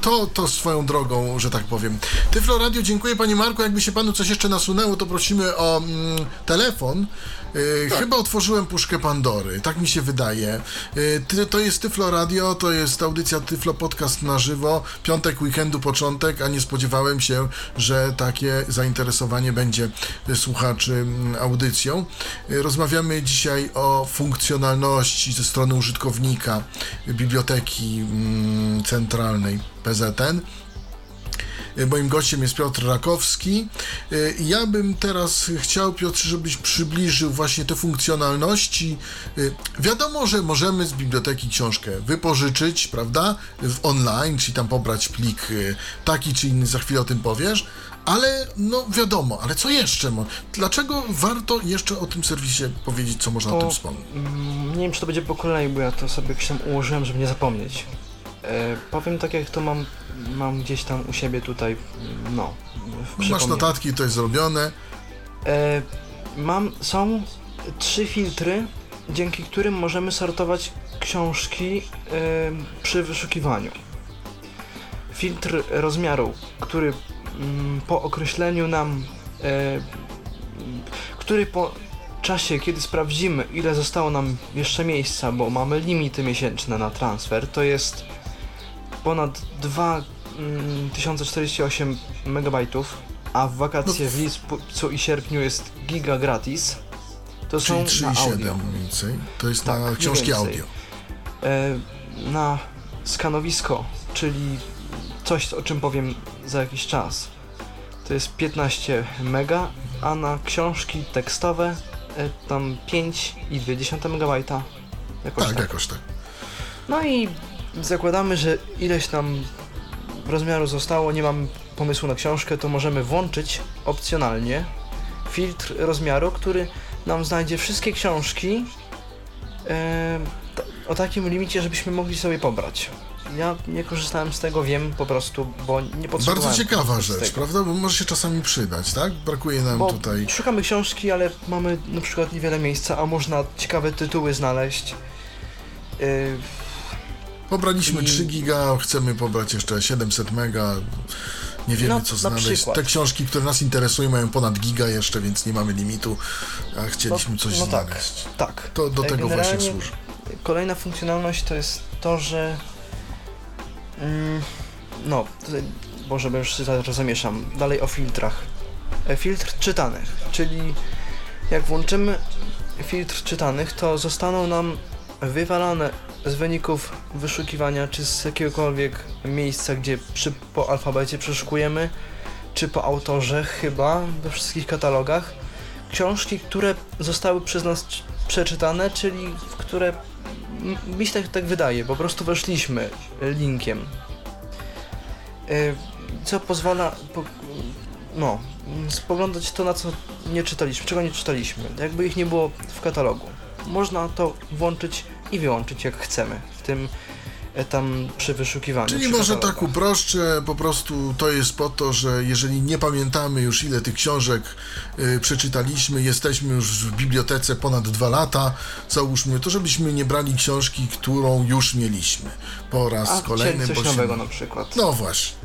to, to, to, to swoją drogą, że tak powiem. Tyfloradio, dziękuję panie Marku. Jakby się panu coś jeszcze nasunęło, to prosimy o mm, telefon. Yy, tak. Chyba otworzyłem puszkę Pandory, tak mi się wydaje. Yy, ty, to jest Tyfloradio, to jest audycja Tyflopodcast na żywo. Piątek, weekendu, początek, a nie spodziewałem się, że takie zainteresowanie będzie słuchaczy audycją. Yy, rozmawiamy dzisiaj o funkcjonalności ze strony użytkownika Biblioteki yy, Centralnej P Z N. Moim gościem jest Piotr Rakowski. Ja bym teraz chciał, Piotrze, żebyś przybliżył właśnie te funkcjonalności. Wiadomo, że możemy z biblioteki książkę wypożyczyć, prawda, w online, czyli tam pobrać plik taki czy inny, za chwilę o tym powiesz, ale no wiadomo, ale co jeszcze? Dlaczego warto jeszcze o tym serwisie powiedzieć, co można o tym wspomnieć? Nie wiem, czy to będzie po kolei, bo ja to sobie jakoś tam ułożyłem, żeby nie zapomnieć. E, powiem tak, jak to mam, mam gdzieś tam u siebie tutaj, no. Masz notatki, to jest zrobione. E, Mam, są trzy filtry, dzięki którym możemy sortować książki yy, przy wyszukiwaniu. Filtr rozmiaru, który yy, po określeniu nam, yy, który po czasie, kiedy sprawdzimy, ile zostało nam jeszcze miejsca, bo mamy limity miesięczne na transfer, to jest ponad dwa tysiące czterdzieści osiem megabajtów, a w wakacje no. w lipcu i sierpniu jest giga gratis. To czyli są na audio. To jest tak, na książki audio. E, na skanowisko, czyli coś, o czym powiem za jakiś czas, to jest piętnaście mega, a na książki tekstowe e, tam pięć przecinek dwa megabajta. Jakoś tak, tak, jakoś tak. No i zakładamy, że ileś tam rozmiaru zostało, nie mam pomysłu na książkę, to możemy włączyć opcjonalnie filtr rozmiaru, który nam znajdzie wszystkie książki e, t- o takim limicie, żebyśmy mogli sobie pobrać. Ja nie korzystałem z tego, wiem po prostu, bo nie potrzebowałem. Bardzo ciekawa rzecz, tego. Prawda? Bo może się czasami przydać, tak? Brakuje nam bo tutaj... Szukamy książki, ale mamy na przykład niewiele miejsca, a można ciekawe tytuły znaleźć. E, Pobraliśmy i... trzy giga, chcemy pobrać jeszcze siedemset mega, nie wiemy no, co znaleźć. Przykład. Te książki, które nas interesują, mają ponad giga jeszcze, więc nie mamy limitu, a chcieliśmy no, coś no znaleźć. Tak, tak. To do tego właśnie służy. Kolejna funkcjonalność to jest to, że mm, no, boże, bo już zamieszam, dalej o filtrach. Filtr czytanych, czyli jak włączymy filtr czytanych, to zostaną nam wywalane z wyników wyszukiwania, czy z jakiegokolwiek miejsca, gdzie przy, po alfabecie przeszukujemy, czy po autorze chyba, we wszystkich katalogach, książki, które zostały przez nas c- przeczytane, czyli w które, mi się tak, tak wydaje, po prostu weszliśmy linkiem, yy, co pozwala po, no, spoglądać to, na co nie czytaliśmy, czego nie czytaliśmy, jakby ich nie było w katalogu. Można to włączyć i wyłączyć jak chcemy, w tym tam przy wyszukiwaniu. Czyli przy może tak uproszczę, po prostu to jest po to, że jeżeli nie pamiętamy już ile tych książek y, przeczytaliśmy, jesteśmy już w bibliotece ponad dwa lata, załóżmy, to żebyśmy nie brali książki, którą już mieliśmy. Po raz A, kolejny. Coś nowego na przykład. No właśnie.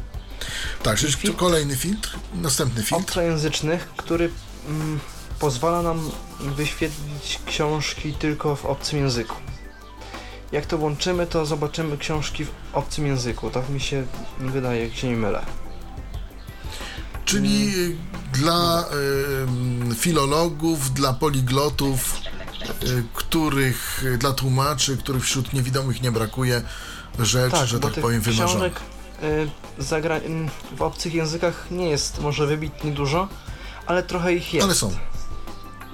Tak, czyli filtr, kolejny filtr, następny filtr. Obcojęzycznych, który mm, pozwala nam wyświetlić książki tylko w obcym języku. Jak to włączymy, to zobaczymy książki w obcym języku. Tak mi się wydaje, jak się nie mylę. Czyli hmm. dla y, filologów, dla poliglotów, y, których, dla tłumaczy, których wśród niewidomych nie brakuje rzeczy, tak, że tak powiem, wymarzonych. Książek y, zagra- y, w obcych językach nie jest może wybitnie dużo, ale trochę ich jest. Ale są.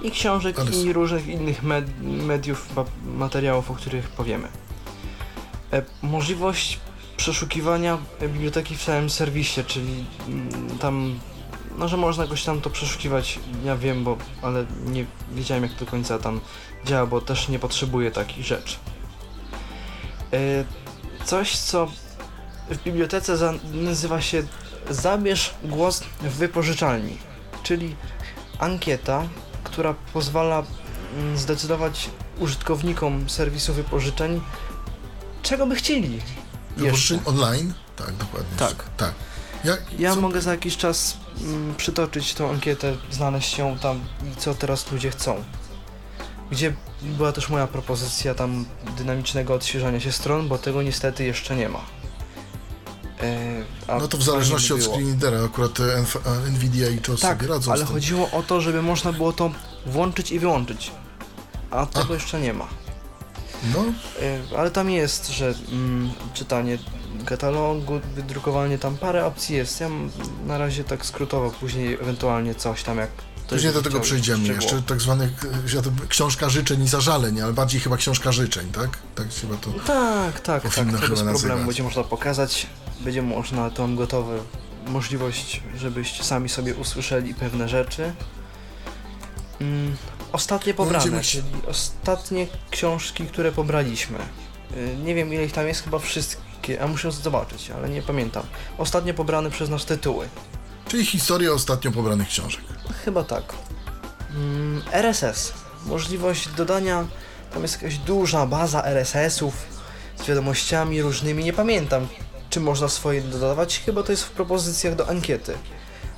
I książek, Ale... i różnych innych med- mediów, ba- materiałów, o których powiemy. E, możliwość przeszukiwania biblioteki w całym serwisie, czyli m, tam, no że można jakoś tam to przeszukiwać, ja wiem, bo, ale nie wiedziałem jak do końca tam działa, bo też nie potrzebuję takich rzeczy. E, coś, co w bibliotece za- nazywa się Zabierz głos w wypożyczalni, czyli ankieta, która pozwala zdecydować użytkownikom serwisu wypożyczeń, czego by chcieli. Wypożyczeń online? Tak, dokładnie. Tak. tak. Ja, ja mogę za jakiś czas mm, przytoczyć tą ankietę, znaleźć ją tam i co teraz ludzie chcą. Gdzie była też moja propozycja tam dynamicznego odświeżania się stron, bo tego niestety jeszcze nie ma. A no to w zależności od screenreadera, akurat Nvidia i czas tak, sobie radzą. Ale chodziło o to, żeby można było to włączyć i wyłączyć, a tego a. jeszcze nie ma. No. Ale tam jest, że mm, czytanie katalogu, wydrukowanie, tam parę opcji jest. Ja na razie tak skrótowo, później ewentualnie coś tam jak. Później do tego przejdziemy. Jeszcze tak zwane książka życzeń i zażaleń, ale bardziej chyba książka życzeń, tak? Tak, chyba to tak, tak, tak. Tego chyba z problemu będzie można pokazać. Będzie można, to mam gotowe, możliwość, żebyście sami sobie usłyszeli pewne rzeczy. Mm, ostatnie pobrane, no, czyli ostatnie książki, które pobraliśmy. Yy, nie wiem ile ich tam jest, chyba wszystkie, a muszę zobaczyć, ale nie pamiętam. Ostatnio pobrane przez nas tytuły. Czyli historia ostatnio pobranych książek. Chyba tak. mm, R S S, możliwość dodania, tam jest jakaś duża baza R S S ów z wiadomościami różnymi, nie pamiętam czy można swoje dodawać, chyba to jest w propozycjach do ankiety,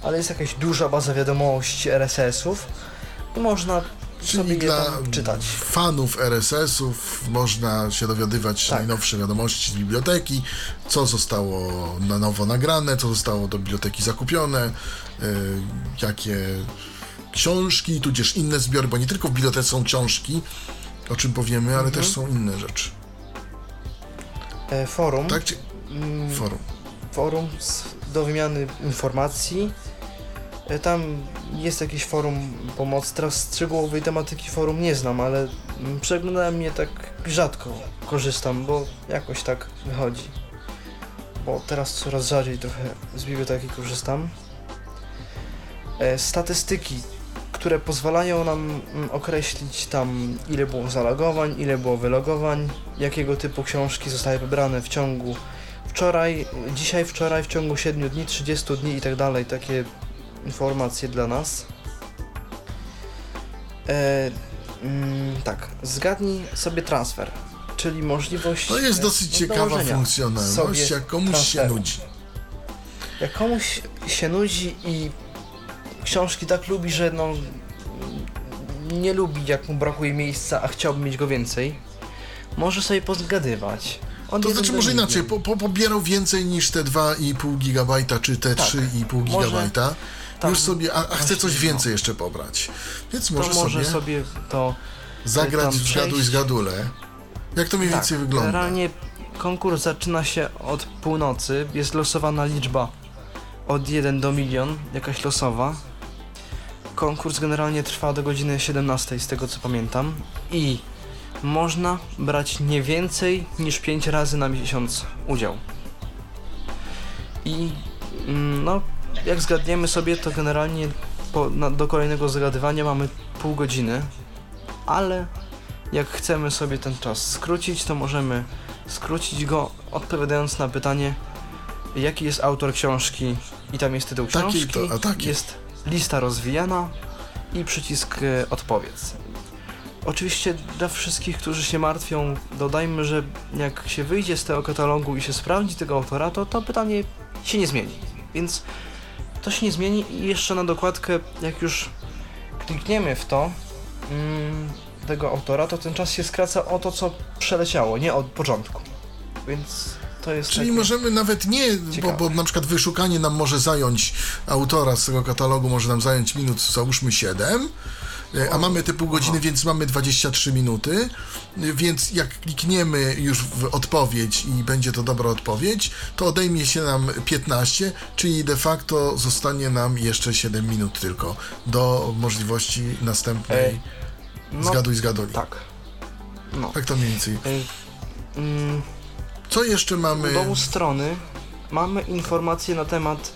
ale jest jakaś duża baza wiadomości R S S ów i można czyli sobie je tam czytać. Fanów R S S ów można się dowiadywać tak. najnowsze wiadomości z biblioteki, co zostało na nowo nagrane, co zostało do biblioteki zakupione, yy, jakie książki, tudzież inne zbiory, bo nie tylko w bibliotece są książki, o czym powiemy, ale mhm. też są inne rzeczy. E, forum. Tak, czy... Forum. Forum do wymiany informacji. Tam jest jakieś forum pomocy, teraz szczegółowej tematyki forum nie znam, ale przeglądałem je tak rzadko, korzystam, bo jakoś tak wychodzi. Bo teraz coraz rzadziej trochę z biblioteki korzystam. Statystyki, które pozwalają nam określić tam ile było zalogowań, ile było wylogowań, jakiego typu książki zostały wybrane w ciągu wczoraj, dzisiaj, wczoraj, w ciągu siedmiu dni, trzydziestu dni i tak dalej, takie informacje dla nas. E, mm, tak, zgadnij sobie transfer, czyli możliwość... To jest dosyć e, ciekawa funkcjonalność, jak komuś transferu. się nudzi. Jak komuś się nudzi i książki tak lubi, że no nie lubi, jak mu brakuje miejsca, a chciałby mieć go więcej, może sobie pozgadywać. On to znaczy może inaczej, po, po, pobierał więcej niż te dwa i pół gigabajta, czy te tak, trzy i pół gigabajta, już sobie, a, a chce coś więcej jeszcze pobrać, więc może, może sobie, sobie to zagrać w zgaduj zgadule. Jak to mniej tak, więcej wygląda? Generalnie konkurs zaczyna się od północy, jest losowana liczba od jeden do milion, jakaś losowa. Konkurs generalnie trwa do godziny siedemnastej, z tego co pamiętam, i można brać nie więcej niż pięć razy na miesiąc udział. I no, jak zgadniemy sobie, to generalnie po, na, do kolejnego zgadywania mamy pół godziny, ale jak chcemy sobie ten czas skrócić, to możemy skrócić go odpowiadając na pytanie, jaki jest autor książki, i tam jest tytuł taki książki, to, a taki. Jest lista rozwijana i przycisk y, odpowiedz. Oczywiście dla wszystkich, którzy się martwią, dodajmy, że jak się wyjdzie z tego katalogu i się sprawdzi tego autora, to to pytanie się nie zmieni. Więc to się nie zmieni i jeszcze na dokładkę, jak już klikniemy w to, mm, tego autora, to ten czas się skraca o to, co przeleciało, nie od początku. Więc to jest Czyli możemy nawet nie, bo, bo na przykład wyszukanie nam może zająć autora z tego katalogu, może nam zająć minut, załóżmy siedem, a mamy te pół godziny, Aha. więc mamy dwadzieścia trzy minuty, więc jak klikniemy już w odpowiedź i będzie to dobra odpowiedź, to odejmie się nam piętnaście, czyli de facto zostanie nam jeszcze siedem minut tylko do możliwości następnej e, no, zgaduj zgadoli. Tak. No. Tak to mniej więcej. E, mm, Co jeszcze mamy? Do strony mamy informacje na temat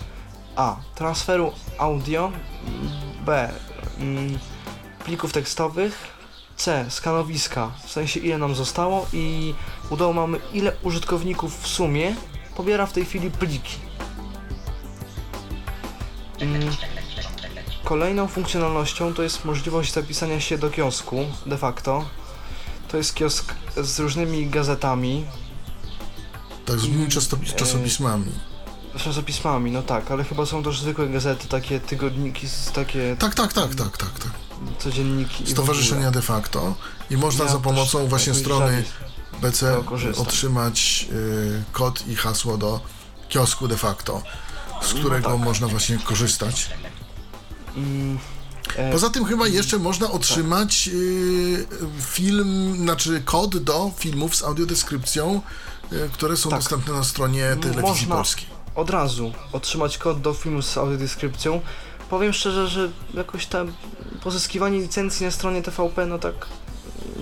A. transferu audio, B. Mm, plików tekstowych, C. skanowiska, w sensie ile nam zostało i udało mamy ile użytkowników w sumie pobiera w tej chwili pliki. Kolejną funkcjonalnością to jest możliwość zapisania się do kiosku de facto. To jest kiosk z różnymi gazetami. Tak, z różnymi czasopismami. Czasopismami, no tak, ale chyba są też zwykłe gazety, takie tygodniki, takie... Tak, tak, tak, tak, tak, tak. Codzienniki. Stowarzyszenia de facto i można ja za pomocą właśnie strony B C otrzymać y, kod i hasło do kiosku de facto, z którego no tak. można właśnie korzystać. Mm, e, Poza tym chyba jeszcze można otrzymać y, film, znaczy kod do filmów z audiodeskrypcją, y, które są tak. dostępne na stronie Telewizji można Polskiej. Od razu otrzymać kod do filmów z audiodeskrypcją. Powiem szczerze, że jakoś tam pozyskiwanie licencji na stronie T V P, no tak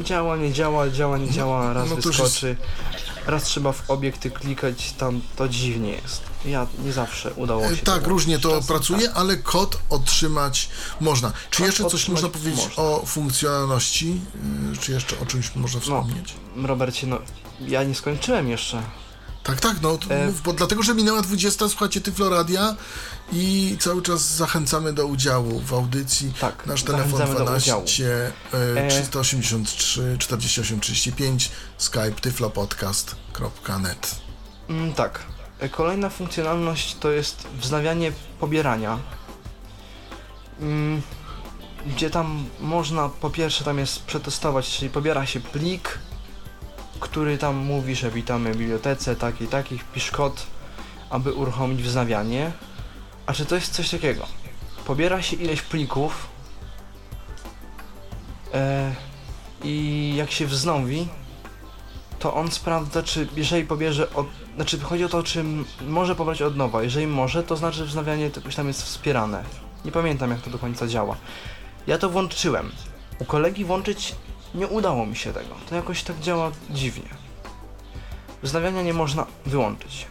działa, nie działa, działa, nie działa, raz no wyskoczy, jest... raz trzeba w obiekty klikać, tam to dziwnie jest. Ja nie zawsze udało się. E, tak, różnie to czasem, pracuje, tak. ale kod otrzymać można. Czy kod jeszcze coś można powiedzieć można. o funkcjonalności? Czy jeszcze o czymś można wspomnieć? No, Robercie, no ja nie skończyłem jeszcze. Tak, tak, no to e... mów, bo dlatego, że minęła dwudziesta, słuchacie Tyfloradia i cały czas zachęcamy do udziału w audycji. Tak, nasz telefon dwanaście trzysta osiemdziesiąt trzy czterdzieści osiem trzydzieści pięć, Skype tyflopodcast kropka net. Mm, tak. Kolejna funkcjonalność to jest wznawianie pobierania, mm, gdzie tam można, po pierwsze tam jest przetestować, czyli pobiera się plik, który tam mówi, że witamy w bibliotece, tak i takich, pisz kod, aby uruchomić wznawianie. A czy to jest coś takiego? Pobiera się ileś plików e, i jak się wznowi, to on sprawdza, czy jeżeli pobierze od... Znaczy chodzi o to, czy może pobrać od nowa. Jeżeli może, to znaczy, że wznawianie to już tam jest wspierane. Nie pamiętam, jak to do końca działa. Ja to włączyłem. U kolegi włączyć nie udało mi się tego. To jakoś tak działa dziwnie. Wznawiania nie można wyłączyć.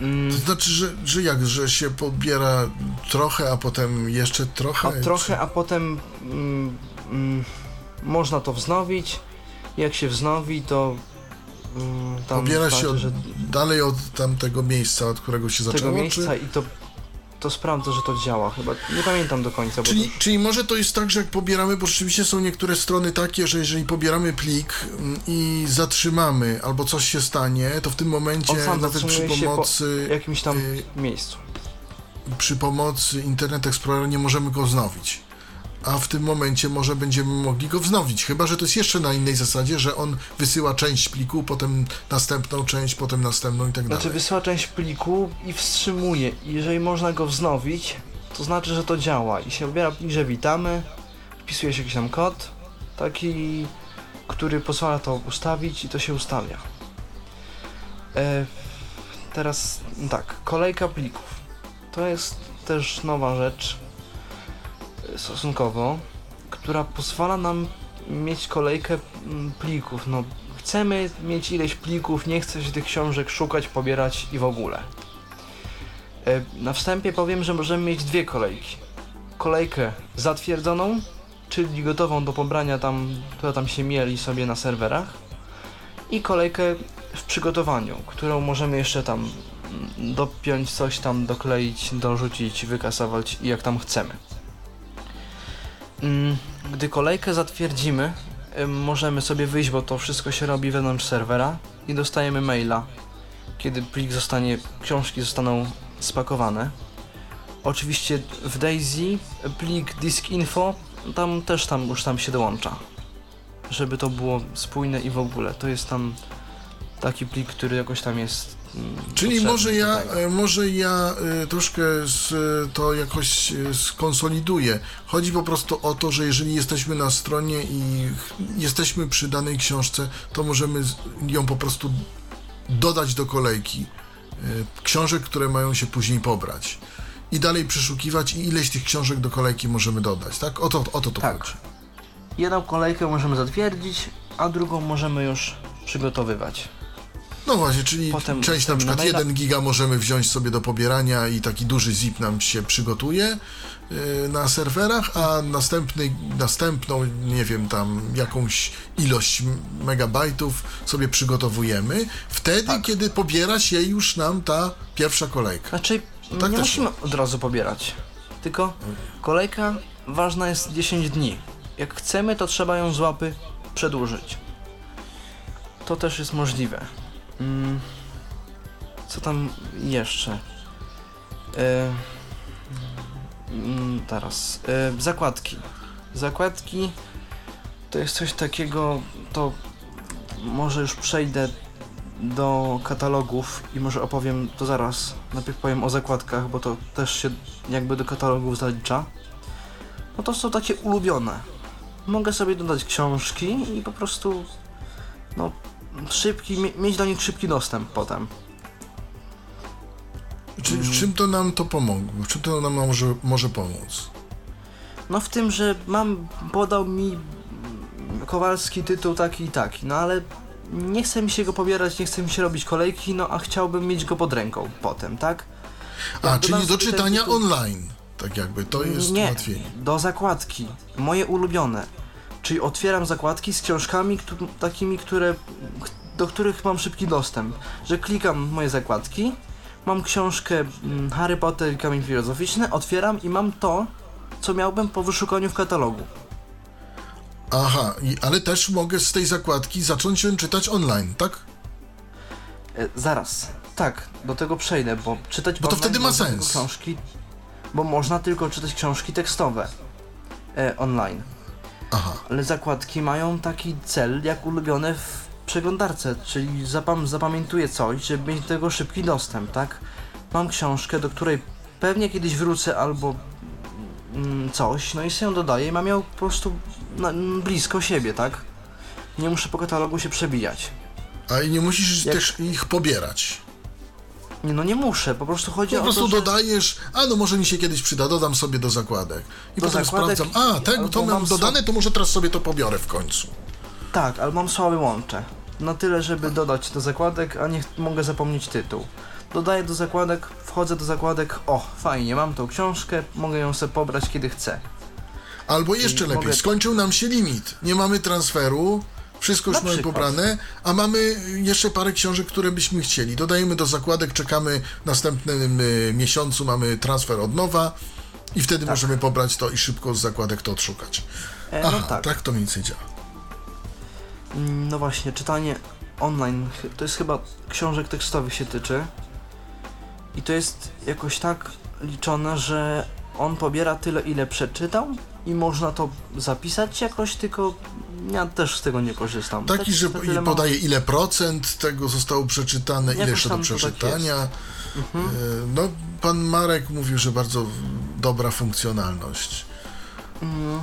Mm. To znaczy, że, że jak? Że się pobiera trochę, a potem jeszcze trochę? A trochę, czy... a potem mm, mm, można to wznowić. Jak się wznowi, to... Tam pobiera się od, że... dalej od tamtego miejsca, od którego się zaczęło. Tego miejsca czy... i to, to sprawdzę, że to działa chyba. Nie pamiętam do końca. Czyli, bo to... czyli może to jest tak, że jak pobieramy, bo rzeczywiście są niektóre strony takie, że jeżeli pobieramy plik i zatrzymamy, albo coś się stanie, to w tym momencie nawet przy pomocy... Po jakimś tam y, miejscu. Przy pomocy Internet Explorera nie możemy go wznowić. A w tym momencie może będziemy mogli go wznowić. Chyba że to jest jeszcze na innej zasadzie, że on wysyła część pliku, potem następną część, potem następną i tak dalej. Znaczy wysyła część pliku i wstrzymuje. Jeżeli można go wznowić, to znaczy, że to działa. I się wybiera plik, że witamy, wpisuje się jakiś tam kod, taki, który pozwala to ustawić i to się ustawia. E, teraz tak, kolejka plików. To jest też nowa rzecz. Stosunkowo, która pozwala nam mieć kolejkę plików. No, chcemy mieć ileś plików, nie chce się tych książek szukać, pobierać i w ogóle. Na wstępie powiem, że możemy mieć dwie kolejki. Kolejkę zatwierdzoną, czyli gotową do pobrania tam, która tam się mieli sobie na serwerach, i kolejkę w przygotowaniu, którą możemy jeszcze tam dopiąć, coś tam dokleić, dorzucić, wykasować i jak tam chcemy. Gdy kolejkę zatwierdzimy, możemy sobie wyjść, bo to wszystko się robi wewnątrz serwera i dostajemy maila, kiedy plik zostanie, książki zostaną spakowane. Oczywiście w Daisy plik diskinfo tam też tam już tam się dołącza, żeby to było spójne i w ogóle. To jest tam taki plik, który jakoś tam jest. Czyli może ja, może ja y, troszkę z, to jakoś skonsoliduję. Chodzi po prostu o to, że jeżeli jesteśmy na stronie i jesteśmy przy danej książce, to możemy ją po prostu dodać do kolejki y, książek, które mają się później pobrać. I dalej przeszukiwać i ileś tych książek do kolejki możemy dodać, tak? O to, o to, to tak. Chodzi. Jedną kolejkę możemy zatwierdzić, a drugą możemy już przygotowywać. No właśnie, czyli potem, część na przykład na maila... jeden giga możemy wziąć sobie do pobierania i taki duży zip nam się przygotuje yy, na serwerach, a następny, następną, nie wiem, tam jakąś ilość megabajtów sobie przygotowujemy wtedy, tak. Kiedy pobiera się już nam ta pierwsza kolejka. Znaczy no tak nie musimy od razu pobierać, tylko kolejka ważna jest dziesięć dni. Jak chcemy, to trzeba ją z łapy przedłużyć. To też jest możliwe. Co tam jeszcze? Yy, teraz. Yy, zakładki. Zakładki to jest coś takiego, to może już przejdę do katalogów i może opowiem to zaraz. Najpierw powiem o zakładkach, bo to też się jakby do katalogów zalicza. No to są takie ulubione. Mogę sobie dodać książki i po prostu no szybki, mieć do nich szybki dostęp potem. Czy, mm. Czym to nam to pomogło? Czym to nam może, może pomóc? No w tym, że mam, podał mi Kowalski tytuł taki i taki, no ale nie chcę mi się go pobierać, nie chcę mi się robić kolejki, no a chciałbym mieć go pod ręką potem, tak? Jak a, czyli do czytania tytuł... online, tak jakby, to jest nie, łatwiej. Do zakładki, moje ulubione. Czyli otwieram zakładki z książkami, któ- takimi, które do których mam szybki dostęp, że klikam moje zakładki, mam książkę Harry Potter i Kamień Filozoficzny, otwieram i mam to, co miałbym po wyszukaniu w katalogu. Aha, ale też mogę z tej zakładki zacząć ją czytać online, tak? E, zaraz, tak, do tego przejdę, bo czytać bo to wtedy ma sens. Książki, bo można tylko czytać książki tekstowe e, online. Aha. Ale zakładki mają taki cel, jak ulubione w przeglądarce, czyli zapam- zapamiętuję coś, żeby mieć do tego szybki dostęp, tak? Mam książkę, do której pewnie kiedyś wrócę albo mm, coś, no i sobie ją dodaję i mam ją po prostu na, m, blisko siebie, tak? Nie muszę po katalogu się przebijać. A i nie musisz jak... też ich pobierać? Nie, no nie muszę, po prostu chodzi po o to, Po prostu dodajesz, a no może mi się kiedyś przyda, dodam sobie do zakładek. I do potem zakładek, sprawdzam, a tego, to mam dodane, to może teraz sobie to pobiorę w końcu. Tak, ale mam słabe łącze. Na tyle, żeby dodać do zakładek, a niech mogę zapomnieć tytuł. Dodaję do zakładek, wchodzę do zakładek, o, fajnie, mam tą książkę, mogę ją sobie pobrać, kiedy chcę. Albo jeszcze I lepiej, mogę... skończył nam się limit, nie mamy transferu, wszystko już mamy pobrane, a mamy jeszcze parę książek, które byśmy chcieli. Dodajemy do zakładek, czekamy w następnym y, miesiącu, mamy transfer od nowa i wtedy tak. możemy pobrać to i szybko z zakładek to odszukać. E, no Aha, tak. tak to mniej więcej działa. No właśnie, czytanie online, to jest chyba książek tekstowych się tyczy i to jest jakoś tak liczone, że on pobiera tyle, ile przeczytał i można to zapisać jakoś, tylko ja też z tego nie korzystam. Taki, że i podaje mam... ile procent tego zostało przeczytane, ile jeszcze do przeczytania. Tak mhm. No, pan Marek mówił, że bardzo dobra funkcjonalność. Mhm.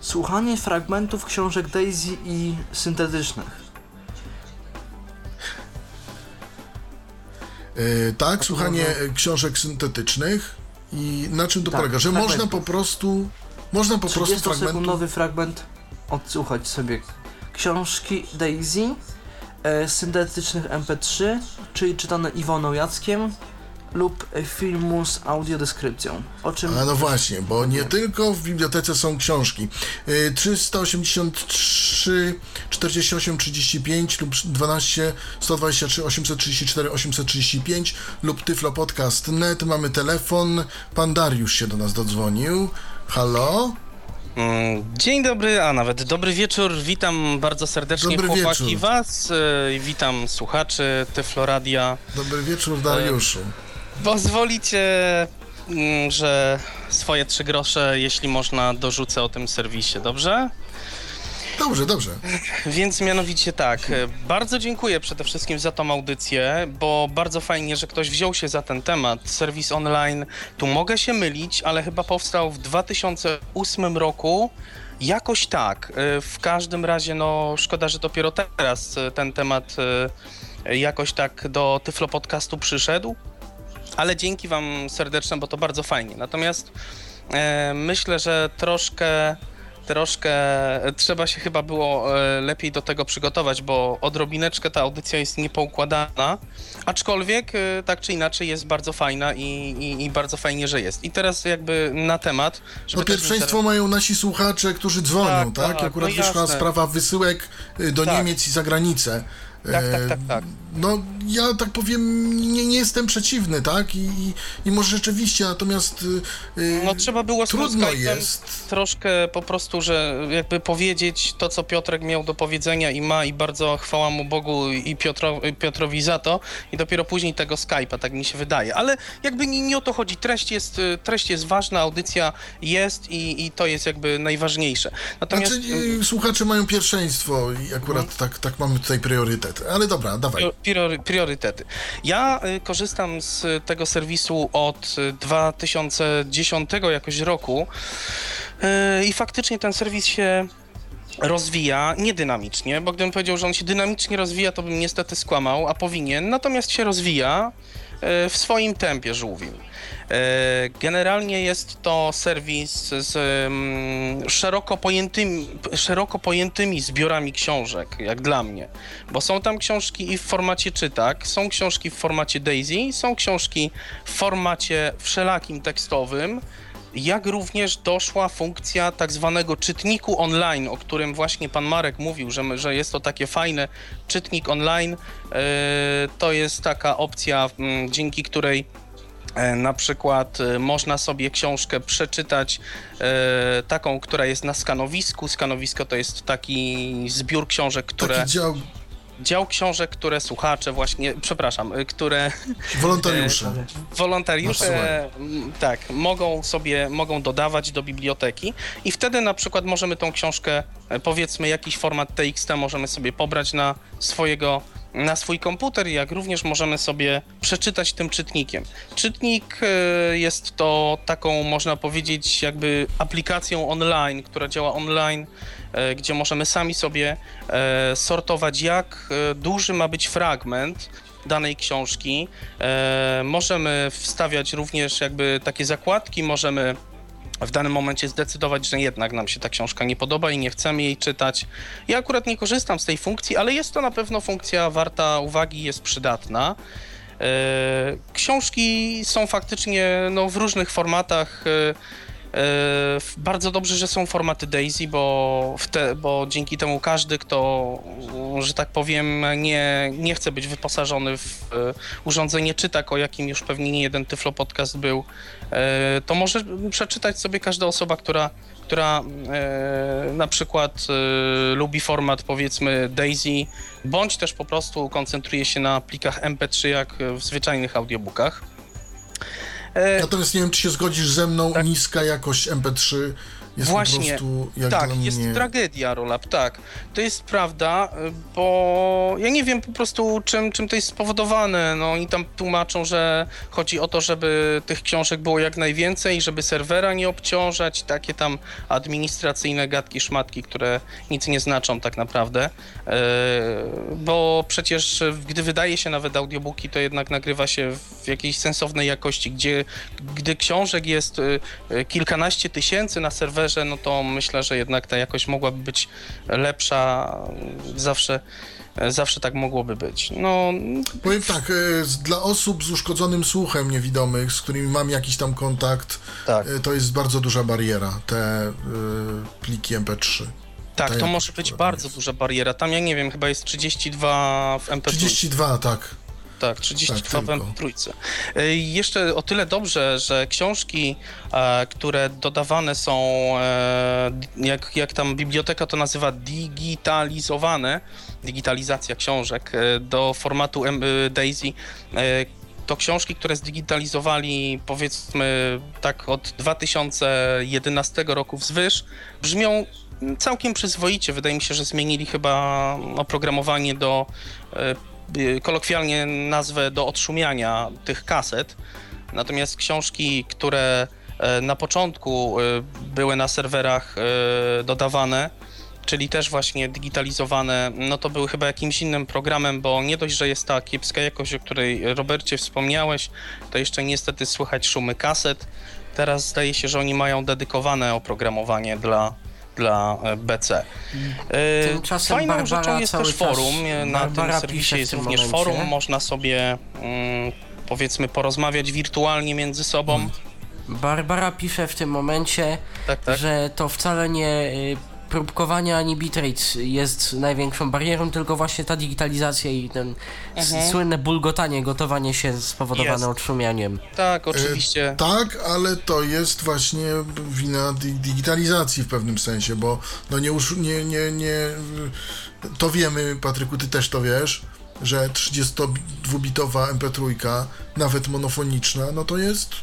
Słuchanie fragmentów książek Daisy i syntetycznych. Yy, tak, słuchanie można... książek syntetycznych. I na czym to tak, polega? Że fragmentów. można po prostu... Można po prostu fragmentu... trzydziestosekundowy fragment odsłuchać sobie książki Daisy, e, syntetycznych em pe trzy, czyli czytane Iwoną Jackiem, lub filmu z audiodeskrypcją. O czym... A no właśnie, bo nie tylko w bibliotece są książki. trzysta osiemdziesiąt trzy, czterdzieści osiem, trzydzieści pięć lub dwanaście, sto dwadzieścia trzy, osiemset trzydzieści cztery, osiemset trzydzieści pięć lub tyflopodcast kropka net. Mamy telefon. Pan Dariusz się do nas dodzwonił. Halo? Dzień dobry, a nawet dobry wieczór. Witam bardzo serdecznie dobry chłopaki wieczór. Was. Witam słuchaczy Tyfloradia. Dobry wieczór, Dariuszu. Pozwolicie, że swoje trzy grosze, jeśli można, dorzucę o tym serwisie, dobrze? Dobrze, dobrze. Więc mianowicie tak, bardzo dziękuję przede wszystkim za tą audycję, bo bardzo fajnie, że ktoś wziął się za ten temat. Serwis online, tu mogę się mylić, ale chyba powstał w dwa tysiące ósmym roku. Jakoś tak. W każdym razie, no szkoda, że dopiero teraz ten temat jakoś tak do Tyflopodcastu przyszedł. Ale dzięki wam serdecznie, bo to bardzo fajnie. Natomiast e, myślę, że troszkę, troszkę trzeba się chyba było e, lepiej do tego przygotować, bo odrobineczkę ta audycja jest niepoukładana, aczkolwiek e, tak czy inaczej jest bardzo fajna i, i, i bardzo fajnie, że jest. I teraz jakby na temat... No pierwszeństwo teraz... mają nasi słuchacze, którzy dzwonią, tak? tak? tak Akurat no wyszła sprawa wysyłek do tak. Niemiec i za granicę. Tak, tak, tak, tak. No, ja tak powiem, nie, nie jestem przeciwny, tak? I, i, i może rzeczywiście, natomiast yy, no, trzeba było trudno jest. Troszkę po prostu, że jakby powiedzieć to, co Piotrek miał do powiedzenia i ma, i bardzo chwała mu Bogu i Piotro, Piotrowi za to, i dopiero później tego Skype'a, tak mi się wydaje. Ale jakby nie, nie o to chodzi. Treść jest, treść jest ważna, audycja jest i, i to jest jakby najważniejsze. Natomiast... Znaczy, yy, słuchacze mają pierwszeństwo i akurat hmm. tak, tak mamy tutaj priorytet. Ale dobra, dawaj. Priorytety. Ja korzystam z tego serwisu od dwa tysiące dziesiątego jakoś roku i faktycznie ten serwis się rozwija niedynamicznie, bo gdybym powiedział, że on się dynamicznie rozwija, to bym niestety skłamał, a powinien. Natomiast się rozwija w swoim tempie żółwim. Generalnie jest to serwis z szeroko pojętymi, szeroko pojętymi zbiorami książek, jak dla mnie, bo są tam książki i w formacie czytak, są książki w formacie Daisy, są książki w formacie wszelakim tekstowym, jak również doszła funkcja tak zwanego czytniku online, o którym właśnie pan Marek mówił, że, że jest to takie fajne, czytnik online, yy, to jest taka opcja, yy, dzięki której na przykład można sobie książkę przeczytać e, taką, która jest na skanowisku. Skanowisko to jest taki zbiór książek, które... Taki dział... dział książek, które słuchacze właśnie, przepraszam, które... Wolontariusze. E, wolontariusze, tak, mogą sobie, mogą dodawać do biblioteki i wtedy na przykład możemy tą książkę, powiedzmy jakiś format T X T możemy sobie pobrać na swojego... na swój komputer, jak również możemy sobie przeczytać tym czytnikiem. Czytnik jest to taką, można powiedzieć, jakby aplikacją online, która działa online, gdzie możemy sami sobie sortować, jak duży ma być fragment danej książki. Możemy wstawiać również jakby takie zakładki, możemy w danym momencie zdecydować, że jednak nam się ta książka nie podoba i nie chcemy jej czytać. Ja akurat nie korzystam z tej funkcji, ale jest to na pewno funkcja warta uwagi, jest przydatna. Książki są faktycznie no, w różnych formatach. Bardzo dobrze, że są formaty Daisy, bo, w te, bo dzięki temu każdy, kto, że tak powiem, nie, nie chce być wyposażony w urządzenie czytak, o jakim już pewnie nie jeden Tyflopodcast był, to może przeczytać sobie każda osoba, która, która na przykład lubi format, powiedzmy, Daisy, bądź też po prostu koncentruje się na plikach M P trzy, jak w zwyczajnych audiobookach. Natomiast nie wiem, czy się zgodzisz ze mną, tak. Niska jakość M P trzy jest właśnie, po prostu... Jak tak, mnie... jest tragedia roll-up, tak. To jest prawda, bo ja nie wiem po prostu czym, czym to jest spowodowane. No, oni tam tłumaczą, że chodzi o to, żeby tych książek było jak najwięcej, żeby serwera nie obciążać, takie tam administracyjne gadki, szmatki, które nic nie znaczą tak naprawdę, yy, bo przecież gdy wydaje się nawet audiobooki, to jednak nagrywa się w jakiejś sensownej jakości, gdzie gdy książek jest yy, kilkanaście tysięcy na serwerze, no to myślę, że jednak ta jakość mogłaby być lepsza, zawsze, zawsze tak mogłoby być. No... Powiem tak, dla osób z uszkodzonym słuchem niewidomych, z którymi mam jakiś tam kontakt, tak. To jest bardzo duża bariera, te pliki M P trzy. Tak, to może być bardzo jest. Duża bariera, tam ja nie wiem, chyba jest trzydzieści dwa w M P trzy. trzydzieści dwa, tak. Tak, trzydzieści dwa tak, w trójce. Jeszcze o tyle dobrze, że książki, które dodawane są, jak, jak tam biblioteka to nazywa, digitalizowane, digitalizacja książek do formatu Daisy, to książki, które zdigitalizowali powiedzmy tak od dwa tysiące jedenastego roku wzwyż, brzmią całkiem przyzwoicie. Wydaje mi się, że zmienili chyba oprogramowanie do... kolokwialnie nazwę do odszumiania tych kaset, natomiast książki, które na początku były na serwerach dodawane, czyli też właśnie digitalizowane, no to były chyba jakimś innym programem, bo nie dość, że jest ta kiepska jakość, o której Robercie wspomniałeś, to jeszcze niestety słychać szumy kaset. Teraz zdaje się, że oni mają dedykowane oprogramowanie dla dla B C. Tymczasem fajną Barbara rzeczą jest też forum. Na Barbara tym serwisie jest tym również momencie. Forum. Można sobie mm, powiedzmy porozmawiać wirtualnie między sobą. Barbara pisze w tym momencie, tak, tak. że to wcale nie próbkowanie ani bitrate jest największą barierą, tylko właśnie ta digitalizacja i ten mhm. słynne bulgotanie, gotowanie się spowodowane odszumianiem. Tak, oczywiście. E, tak, ale to jest właśnie wina di- digitalizacji w pewnym sensie, bo no nie, uszu- nie, nie, nie... To wiemy, Patryku, ty też to wiesz, że trzydziestodwubitowa M P trzy, nawet monofoniczna, no to jest...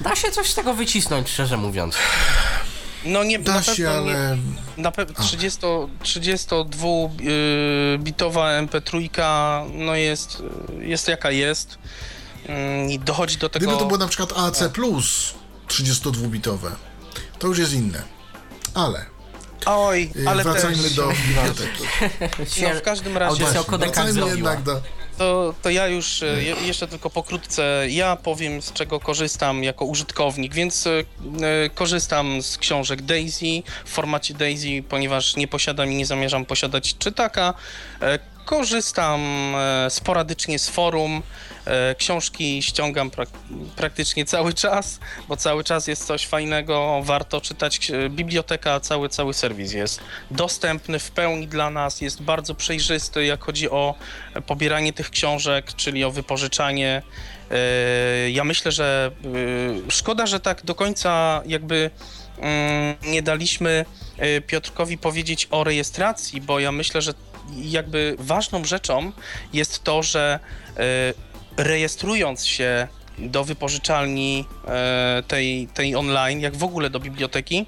Da się coś z tego wycisnąć, szczerze mówiąc. No nie, da na się, pewno nie, ale... na pe- trzydziestodwubitowa M P trzy no jest, jest jaka jest i dochodzi do tego... Gdyby to było na przykład A C plus, trzydziestodwubitowe, to już jest inne, ale... Oj, ale wracajmy też... do biblioteki. No w każdym razie... Wracajmy jednak do... To, to ja już je, jeszcze tylko pokrótce ja powiem, z czego korzystam jako użytkownik, więc y, korzystam z książek Daisy w formacie Daisy, ponieważ nie posiadam i nie zamierzam posiadać czytaka. Y, korzystam sporadycznie z forum, książki ściągam prak- praktycznie cały czas, bo cały czas jest coś fajnego, warto czytać. Biblioteka, cały, cały serwis jest dostępny w pełni dla nas, jest bardzo przejrzysty, jak chodzi o pobieranie tych książek, czyli o wypożyczanie. Ja myślę, że szkoda, że tak do końca jakby nie daliśmy Piotrkowi powiedzieć o rejestracji, bo ja myślę, że jakby ważną rzeczą jest to, że rejestrując się do wypożyczalni tej, tej online, jak w ogóle do biblioteki,